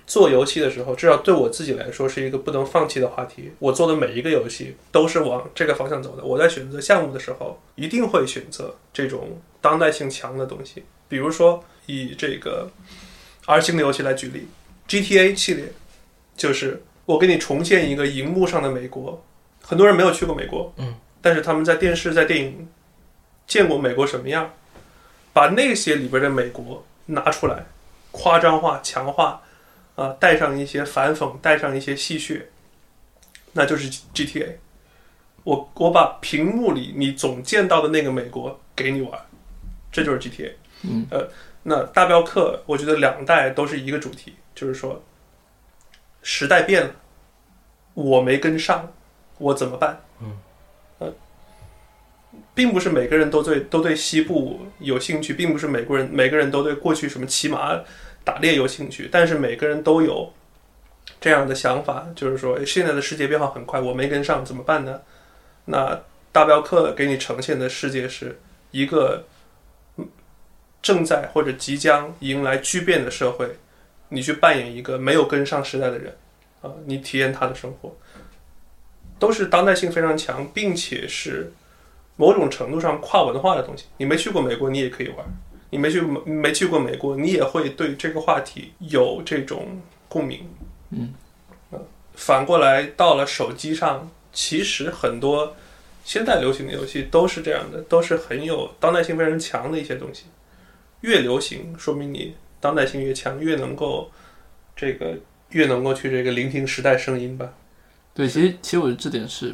做游戏的时候，至少对我自己来说是一个不能放弃的话题。我做的每一个游戏都是往这个方向走的。我在选择项目的时候，一定会选择这种当代性强的东西。比如说，以这个 R 星的游戏来举例 ，GTA 系列，就是我给你重现一个荧幕上的美国。很多人没有去过美国，但是他们在电视、在电影见过美国什么样，把那些里边的美国拿出来，夸张化、强化。带上一些反讽，带上一些戏谑，那就是 GTA。我把屏幕里你总见到的那个美国给你玩，这就是 GTA。那大镖客，我觉得两代都是一个主题，就是说时代变了，我没跟上，我怎么办？并不是每个人都对西部有兴趣，并不是每个人都对过去什么骑马打猎有兴趣，但是每个人都有这样的想法，就是说现在的世界变化很快，我没跟上怎么办呢？那大镖客给你呈现的世界是一个正在或者即将迎来巨变的社会，你去扮演一个没有跟上时代的人，你体验他的生活，都是当代性非常强，并且是某种程度上跨文化的东西。你没去过美国你也可以玩，你没去过美国你也会对这个话题有这种共鸣，反过来到了手机上，其实很多现在流行的游戏都是这样的，都是很有当代性非常强的一些东西，越流行说明你当代性越强，越能够去这个聆听时代声音吧。对，其实我的这点是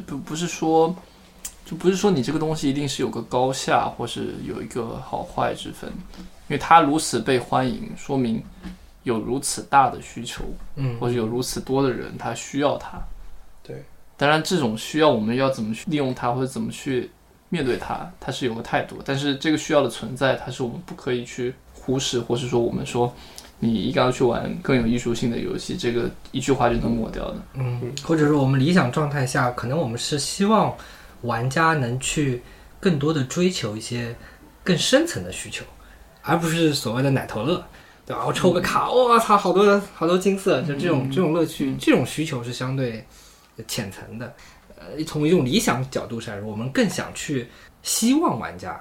不是说你这个东西一定是有个高下，或是有一个好坏之分，因为它如此被欢迎，说明有如此大的需求，或者有如此多的人他需要它。对，当然这种需要我们要怎么去利用它，或者怎么去面对它，它是有个态度，但是这个需要的存在，它是我们不可以去忽视，或是说我们说你一定要去玩更有艺术性的游戏，这个一句话就能抹掉的，或者说我们理想状态下，可能我们是希望玩家能去更多的追求一些更深层的需求，而不是所谓的奶头乐，对吧？我抽个卡，哇操，好多好多金色，就这种乐趣，这种需求是相对浅层的，从一种理想角度上，我们更想去希望玩家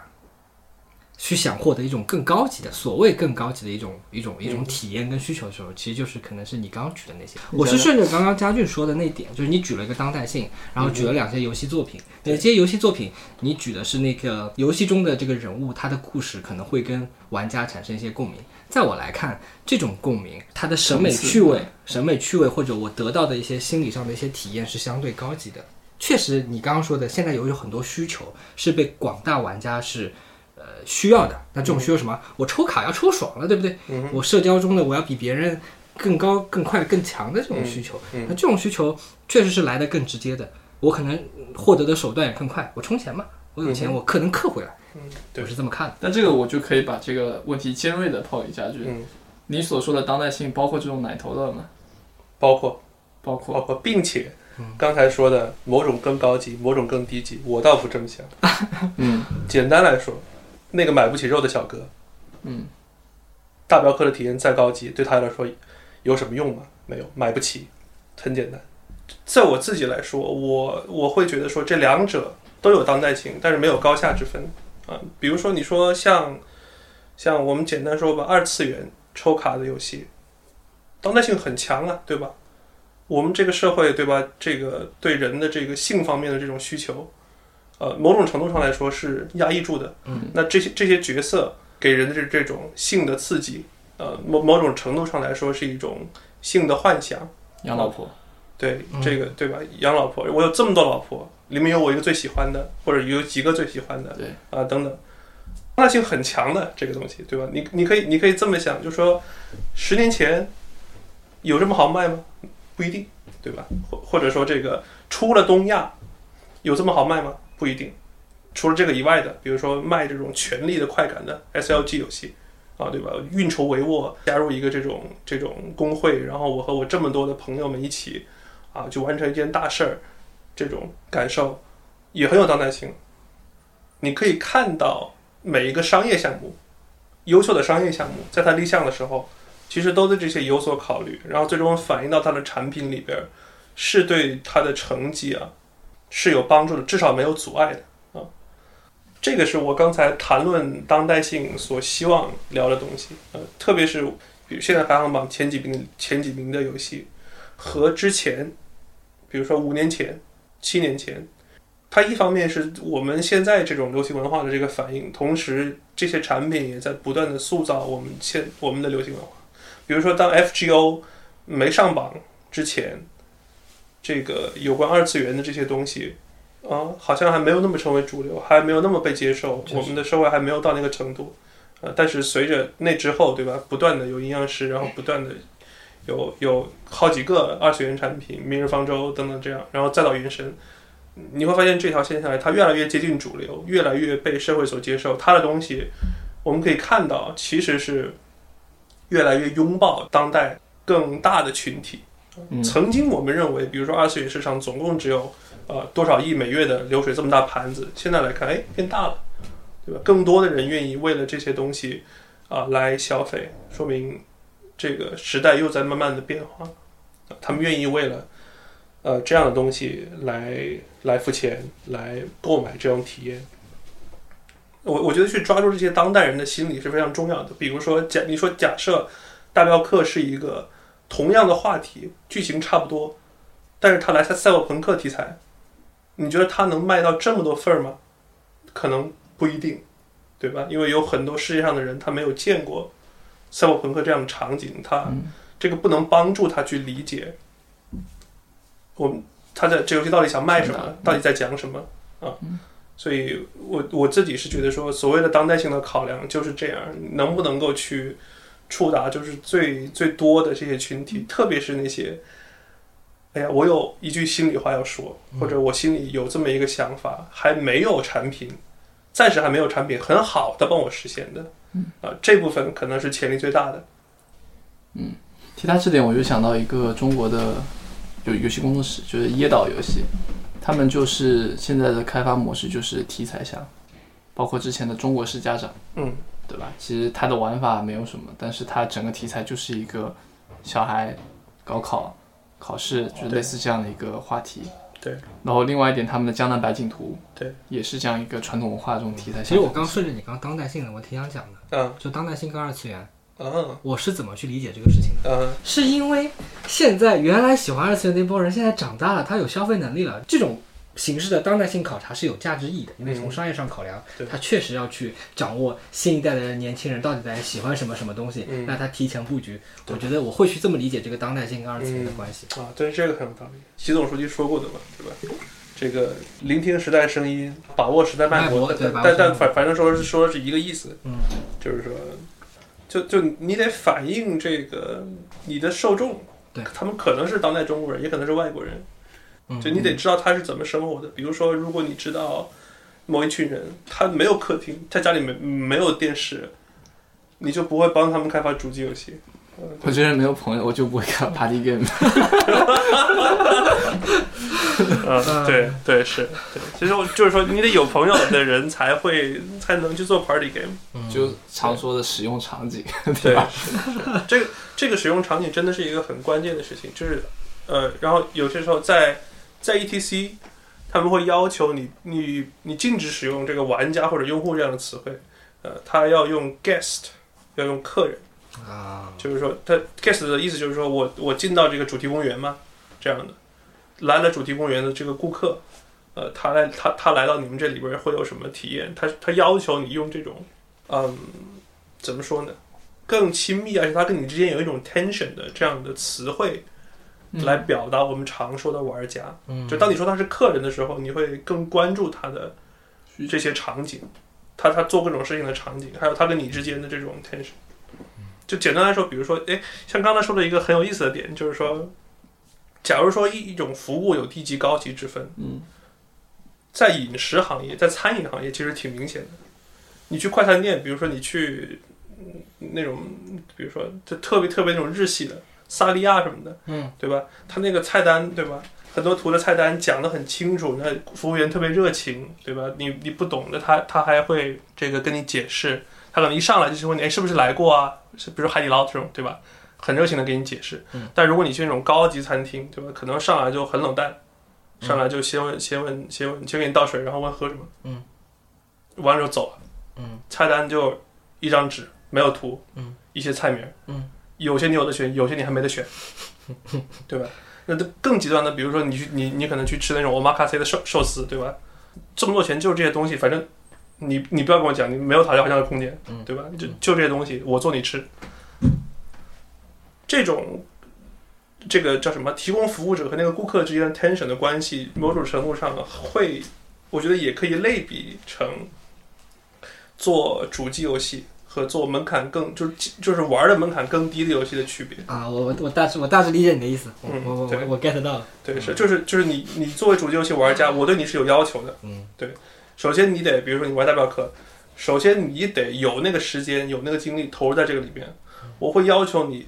去想获得一种更高级的，所谓更高级的一种体验跟需求的时候，其实就是可能是你刚刚举的那些。我是顺着刚刚嘉俊说的那点，就是你举了一个当代性，然后举了两些游戏作品，哪些游戏作品你举的是那个游戏中的这个人物，他的故事可能会跟玩家产生一些共鸣。在我来看，这种共鸣，他的审美趣味或者我得到的一些心理上的一些体验是相对高级的。确实你刚刚说的，现在有很多需求是被广大玩家是需要的。那这种需要什么，我抽卡要抽爽了，对不对，我社交中的我要比别人更高更快更强的这种需求，那这种需求确实是来得更直接的，我可能获得的手段也更快，我充钱嘛，我有钱，我可能氪回来，对，我是这么看的。那这个我就可以把这个问题尖锐的抛给嘉俊，你所说的当代性包括这种奶头乐吗？包括，并且刚才说的某种更高级某种更低级，我倒不这么想，简单来说，那个买不起肉的小哥，大镖客的体验再高级，对他来说有什么用吗？没有，买不起，很简单。在我自己来说，我会觉得说这两者都有当代性，但是没有高下之分，比如说你说像我们简单说吧，二次元抽卡的游戏当代性很强啊，对吧？我们这个社会，对吧，这个对人的这个性方面的这种需求某种程度上来说是压抑住的，那这些角色给人的这种性的刺激某种程度上来说是一种性的幻想，养老婆，对，这个对吧，养老婆，我有这么多老婆，里面有我一个最喜欢的，或者有几个最喜欢的，对，等等，当代性很强的这个东西，对吧？你可以这么想，就说10年前有这么好卖吗？不一定，对吧？或者说这个出了东亚有这么好卖吗？不一定。除了这个以外的，比如说卖这种权力的快感的 SLG 游戏，对吧？运筹帷幄，加入一个这种工会，然后我和我这么多的朋友们一起，就完成一件大事儿，这种感受也很有当代性。你可以看到每一个商业项目，优秀的商业项目在它立项的时候其实都对这些有所考虑，然后最终反映到它的产品里边，是对它的成绩啊是有帮助的，至少没有阻碍的，这个是我刚才谈论当代性所希望聊的东西，特别是比如现在排行榜前几名的游戏和之前，比如说5年前7年前，它一方面是我们现在这种流行文化的这个反应，同时这些产品也在不断的塑造我们的流行文化。比如说当 FGO 没上榜之前，这个有关二次元的这些东西，好像还没有那么成为主流，还没有那么被接受，我们的社会还没有到那个程度，但是随着那之后，对吧，不断的有营养师，然后不断的有好几个二次元产品，明日方舟等等这样，然后再到原神，你会发现这条线下来它越来越接近主流，越来越被社会所接受，它的东西我们可以看到其实是越来越拥抱当代更大的群体。曾经我们认为比如说二次元市场总共只有多少亿每月的流水这么大盘子，现在来看变大了，对吧？更多的人愿意为了这些东西来消费，说明这个时代又在慢慢的变化，他们愿意为了这样的东西来付钱，来购买这种体验。我觉得去抓住这些当代人的心理是非常重要的。比如说假设大镖客是一个同样的话题，剧情差不多，但是他来赛博朋克题材，你觉得他能卖到这么多份吗？可能不一定，对吧？因为有很多世界上的人他没有见过赛博朋克这样的场景，他这个不能帮助他去理解他在这游戏到底想卖什么，到底在讲什么啊？所以我自己是觉得说，所谓的当代性的考量就是这样，能不能够去触达就是最多的这些群体，特别是那些，哎呀，我有一句心里话要说，或者我心里有这么一个想法，还没有产品，暂时还没有产品很好的帮我实现的，这部分可能是潜力最大的。提到这点，我就想到一个中国的。就游戏工作室，就是椰岛游戏，他们就是现在的开发模式就是题材向，包括之前的中国式家长，对吧？其实它的玩法没有什么，但是它整个题材就是一个小孩高考考试，就是类似这样的一个话题。对。然后另外一点，他们的江南百景图，对，也是这样一个传统文化这种题材。其实我刚顺着你刚当代性的，我挺想讲的，就当代性跟二次元。我是怎么去理解这个事情的？是因为现在原来喜欢二次元那波人现在长大了，他有消费能力了，这种形式的当代性考察是有价值意义的，因为从商业上考量，他确实要去掌握新一代的年轻人到底在喜欢什么东西，那他提前布局。我觉得我会去这么理解这个当代性跟二次元的关系。对，这个很有道理。习总书记说过的嘛，对吧？这个聆听时代声音，把握时代脉搏，但反正说是一个意思，就是说。就你得反映这个你的受众，对，他们可能是当代中国人，也可能是外国人，就你得知道他是怎么生活的。比如说，如果你知道某一群人他没有客厅，他家里没有电视，你就不会帮他们开发主机游戏。我觉得没有朋友，我就不会开 party game。对对是，对，其实就是说，你得有朋友的人才能去做 party game，就常说的使用场景，对吧？对这个使用场景真的是一个很关键的事情，就是然后有些时候在 ETC， 他们会要求你禁止使用这个玩家或者用户这样的词汇，他要用 guest， 要用客人啊，就是说他 guest 的意思就是说我进到这个主题公园吗？这样的。来了主题公园的这个顾客，他来到你们这里边会有什么体验？他要求你用这种，怎么说呢，更亲密，而且他跟你之间有一种 tension 的这样的词汇，来表达我们常说的玩家。就当你说他是客人的时候，你会更关注他的这些场景，他做各种事情的场景，还有他跟你之间的这种 tension。就简单来说，比如说，像刚才说的一个很有意思的点，就是说。假如说一种服务有低级高级之分，在饮食行业，在餐饮行业其实挺明显的。你去快餐店，比如说你去那种，比如说就特别特别那种日系的萨莉亚什么的，对吧？他那个菜单，对吧？很多图的菜单讲得很清楚，那服务员特别热情，对吧？你不懂的，他还会这个跟你解释。他可能一上来就是问你，是不是来过啊？比如海底捞这种，对吧？很热情的给你解释，但如果你去那种高级餐厅，对吧？可能上来就很冷淡，上来就先给你倒水，然后问喝什么，完了就走了，菜单就一张纸，没有图，一些菜名，有些你有的选，有些你还没得选，对吧？那更极端的，比如说你可能去吃那种 omakase 的寿司，对吧？这么多钱就是这些东西，反正你不要跟我讲你没有讨价还价的空间，对吧？就这些东西，我做你吃。这个叫什么？提供服务者和那个顾客之间的 tension 的关系，某种程度上我觉得也可以类比成做主机游戏和做门槛更就是玩的门槛更低的游戏的区别啊，我大致理解你的意思，我 get 到了，对，是就是你作为主机游戏玩家，我对你是有要求的，嗯，对，首先你得比如说你玩大镖客，首先你得有那个时间有那个精力投入在这个里边，我会要求你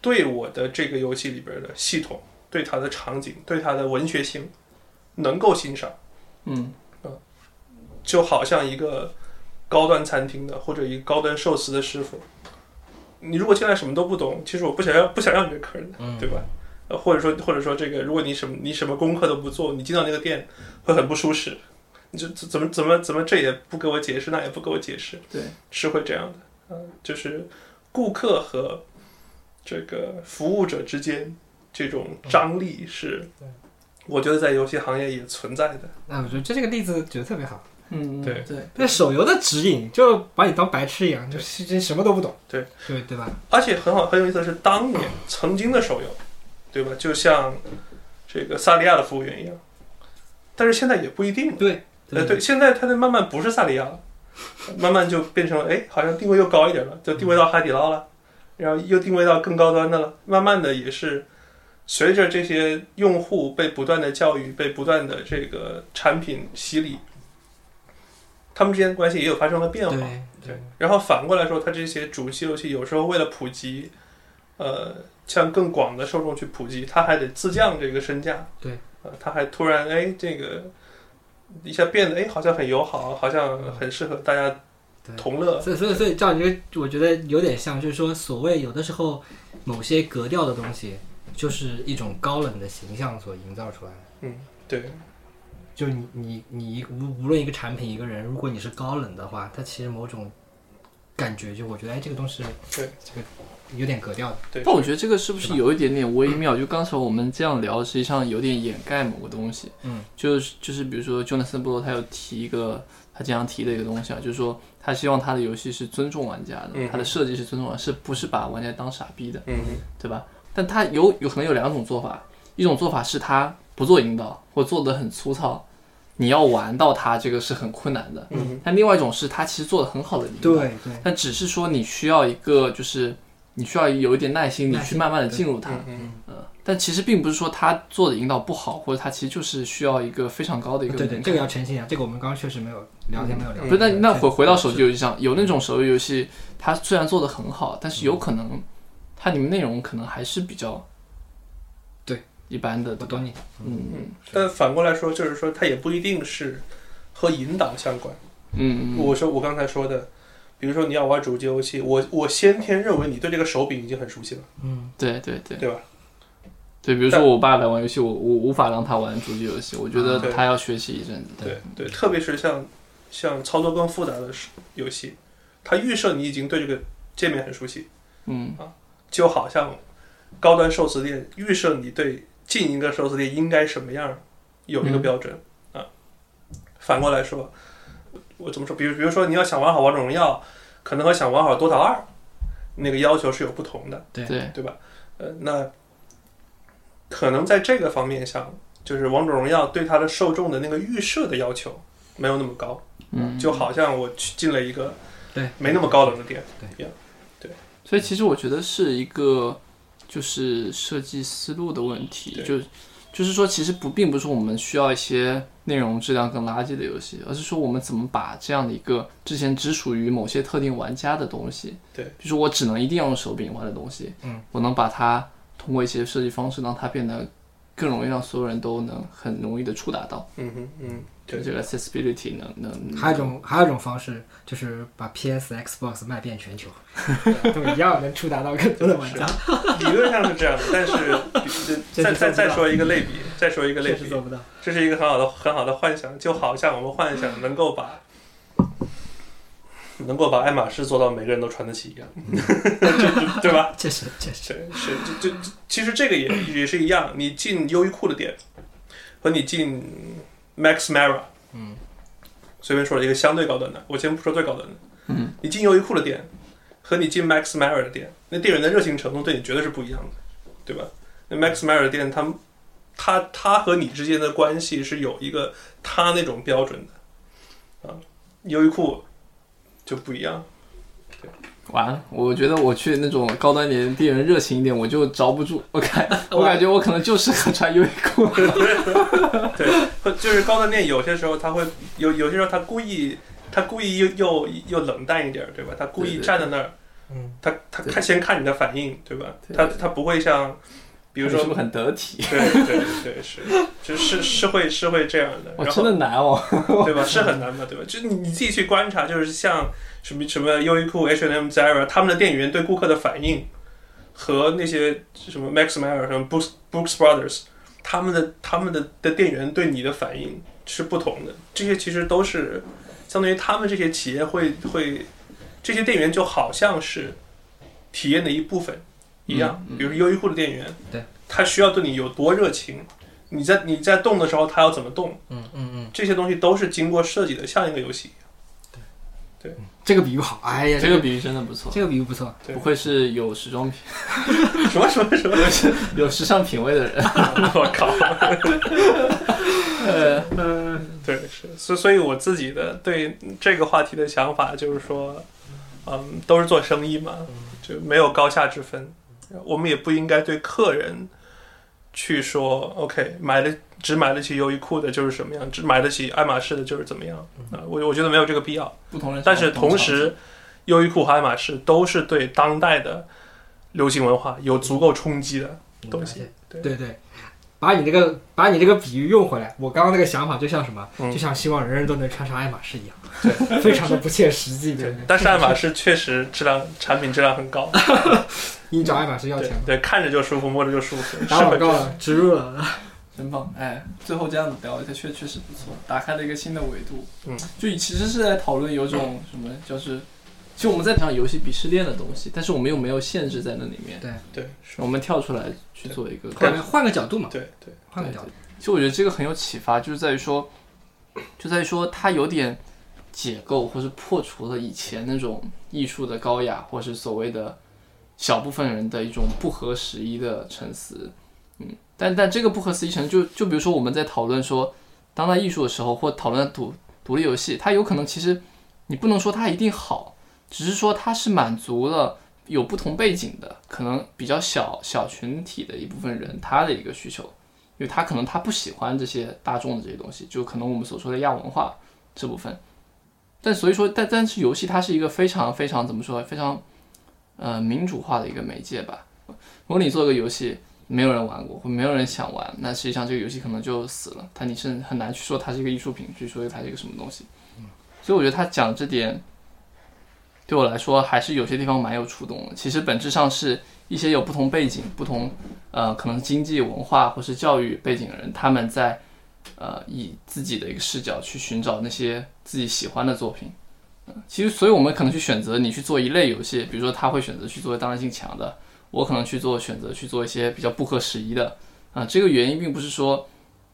对我的这个游戏里边的系统、对它的场景、对它的文学性能够欣赏，嗯，就好像一个高端餐厅的或者一个高端寿司的师傅，你如果进来什么都不懂，其实我不想要你这客人，对吧？或者说这个，如果你什么功课都不做，你进到那个店会很不舒适，你就怎么这也不给我解释，那也不给我解释，对，是会这样的，就是顾客和这个服务者之间这种张力是，我觉得在游戏行业也存在的。那我觉得这个例子觉得特别好。嗯，对，那手游的指引就把你当白痴一样，就是什么都不懂，对吧？而且很好，很有意思的是，当年曾经的手游，对吧？就像这个萨利亚的服务员一样，但是现在也不一定了。对，现在它的慢慢不是萨利亚了，慢慢就变成了，哎，好像定位又高一点了，就定位到海底捞了，然后又定位到更高端的了。慢慢的也是随着这些用户被不断的教育，被不断的这个产品洗礼。他们之间的关系也有发生了变化，对，然后反过来说，它这些主机游戏有时候为了普及，向更广的受众去普及，它还得自降这个身价，对，它还突然这个一下变得好像很友好，好像很适合大家同乐，所以照你这，我觉得有点像，就是说，所谓有的时候某些格调的东西，就是一种高冷的形象所营造出来的，嗯，对。就你无论一个产品一个人，如果你是高冷的话，它其实某种感觉就我觉得这个东西对这个有点格调的。对，但我觉得这个是不是有一点点微妙？就刚才我们这样聊，实际上有点掩盖某个东西。嗯，就是比如说 Jonathan Blow 他有提一个他经常提的一个东西啊，就是说他希望他的游戏是尊重玩家的，他的设计是尊重玩家，是不是把玩家当傻逼的？对吧？但他有可能有两种做法，一种做法是他不做引导，或做得很粗糙。你要玩到它这个是很困难的，但另外一种是它其实做得很好的引导，对，但只是说你需要一个就是你需要有一点耐心，你去慢慢的进入它，但其实并不是说它做的引导不好，或者它其实就是需要一个非常高的一个对，这个要澄清啊，这个我们刚刚确实没有聊天，不是，那回到手机游戏上，有那种手机游戏它虽然做得很好，但是有可能它里面内容可能还是比较一般的，懂你。但反过来说，就是说它也不一定是和引导相关。我刚才说的，比如说你要玩主机游戏，我先天认为你对这个手柄已经很熟悉了。对吧？对，比如说我爸来玩游戏，我无法让他玩主机游戏，我觉得他要学习一阵子。对，特别是像操作更复杂的游戏，它预设你已经对这个界面很熟悉。就好像高端寿司店预设你对进一个寿司店应该什么样有一个标准，反过来说，我怎么说？比如说，你要想玩好王者荣耀，可能和想玩好多塔2那个要求是有不同的，对吧？那可能在这个方面上，就是王者荣耀对它的受众的那个预设的要求没有那么高，就好像我去进了一个没那么高冷的店一样，对。所以其实我觉得是一个。就是设计思路的问题，就是说其实并不是说我们需要一些内容质量更垃圾的游戏，而是说我们怎么把这样的一个之前只属于某些特定玩家的东西，就是我只能一定要用手柄玩的东西，我能把它通过一些设计方式让它变得更容易，让所有人都能很容易的触达到，对这个 accessibility 能还有一种方式就是把 PS Xbox 卖遍全球都一样能触达到更多的玩家理论上是这样的，但是再说一个类比，做不到，这是一个很好的幻想，就好像我们幻想能够把爱马仕做到每个人都穿得起一样对吧？这是其实这个也是一样，你进优衣库的店和你进Max Mara， 随便说了一个相对高端的，我先不说最高端的，你进优衣库的店和你进 Max Mara 的店，那店员的热情程度对你绝对是不一样的，对吧？那 Max Mara 的店，他和你之间的关系是有一个他那种标准的，优衣库就不一样，对。完了，我觉得我去那种高端点地人热情一点我就着不住，我感觉我可能就适合穿优衣库对，就是高端店有些时候他会有些时候他故意又冷淡一点，对吧？他故意站在那儿，他先看你的反应，对吧？他不会像比如说是不是很得体，对，是会这样的。我真的难哦，对吧？是很难嘛，对吧？就你自己去观察，就是像什么优衣库、H&M、Zara 他们的店员对顾客的反应，和那些什么 Max Meyer、什么 Brooks Brothers 他们的店员对你的反应是不同的。这些其实都是相当于他们这些企业会这些店员就好像是体验的一部分一样，比如优衣库的店员，对，他需要对你有多热情，你在动的时候他要怎么动，这些东西都是经过设计的，像一个游戏一样。对，这个比喻好，哎呀，这个比喻真的不错，这个比喻不错，不愧是有时装品什么有时尚品味的人，我靠，对，是，所以我自己的对这个话题的想法就是说，都是做生意嘛，就没有高下之分。我们也不应该对客人去说 OK 只买得起优衣库的就是什么样，只买得起爱马仕的就是怎么样，我觉得没有这个必要。不同人，但是同时优衣库和爱马仕都是对当代的流行文化有足够冲击的东西。对，把你这个比喻用回来，我刚刚那个想法就像什么，就像希望人人都能穿上爱马仕一样，对，非常的不切实际。对，但是爱马仕确实产品质量很高，你找爱马仕要钱吗？对，看着就舒服，摸着就舒服。打广告了，植入了，真棒！哎，最后这样子聊一下，确实不错，打开了一个新的维度。就其实是在讨论有种什么，就是其实我们在讲游戏鄙视链的东西，但是我们又没有限制在那里面。对，我们跳出来去做一个，换个角度嘛。对，换个角度。其实我觉得这个很有启发，就在于说它有点解构或是破除了以前那种艺术的高雅，或是所谓的小部分人的一种不合时宜的沉思，但这个不合时宜沉思，就比如说我们在讨论说当代艺术的时候，或讨论独立游戏，它有可能其实你不能说它一定好，只是说它是满足了有不同背景的，可能比较小群体的一部分人他的一个需求，因为他可能他不喜欢这些大众的这些东西，就可能我们所说的亚文化这部分。但所以说，但是游戏它是一个非常非常怎么说，非常民主化的一个媒介吧。如果你做个游戏没有人玩过，或没有人想玩，那实际上这个游戏可能就死了，你是很难去说它是一个艺术品，去说它是一个什么东西。所以我觉得他讲这点对我来说还是有些地方蛮有触动的。其实本质上是一些有不同背景，不同可能经济文化或是教育背景的人，他们在以自己的一个视角去寻找那些自己喜欢的作品。其实所以我们可能去选择你去做一类游戏，比如说他会选择去做当代性强的，我可能去做选择去做一些比较不合时宜的，这个原因并不是说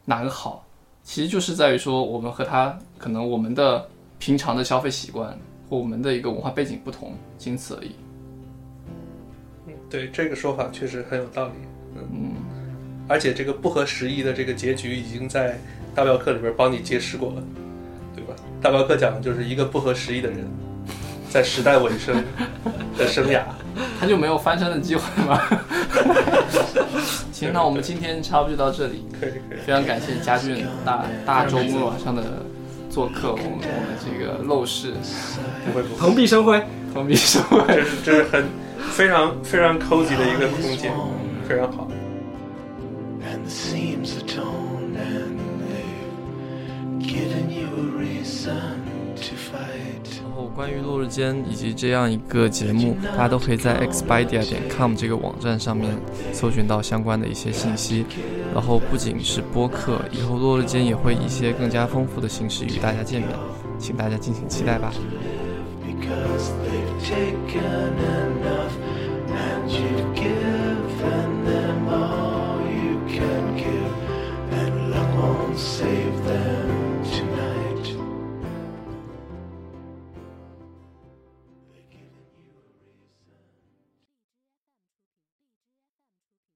哪个好，其实就是在于说我们和他可能我们的平常的消费习惯或我们的一个文化背景不同，仅此而已。对，这个说法确实很有道理。而且这个不合时宜的这个结局已经在大镖客里边帮你揭示过了，对吧？大镖客讲的就是一个不合时宜的人在时代尾声的生涯，他就没有翻身的机会吗？行，那我们今天差不多就到这里，可以，非常感谢家俊大周末晚上的做客，我们这个陋室蓬荜生辉，这是很非常 cozy 的一个空间，非常好。然后关于落日间以及这样一个节目，大家都可以在 xbydia.com 这个网站上面搜寻到相关的一些信息。然后不仅是播客，以后落日间也会以一些更加丰富的形式与大家见面，请大家敬请期待吧。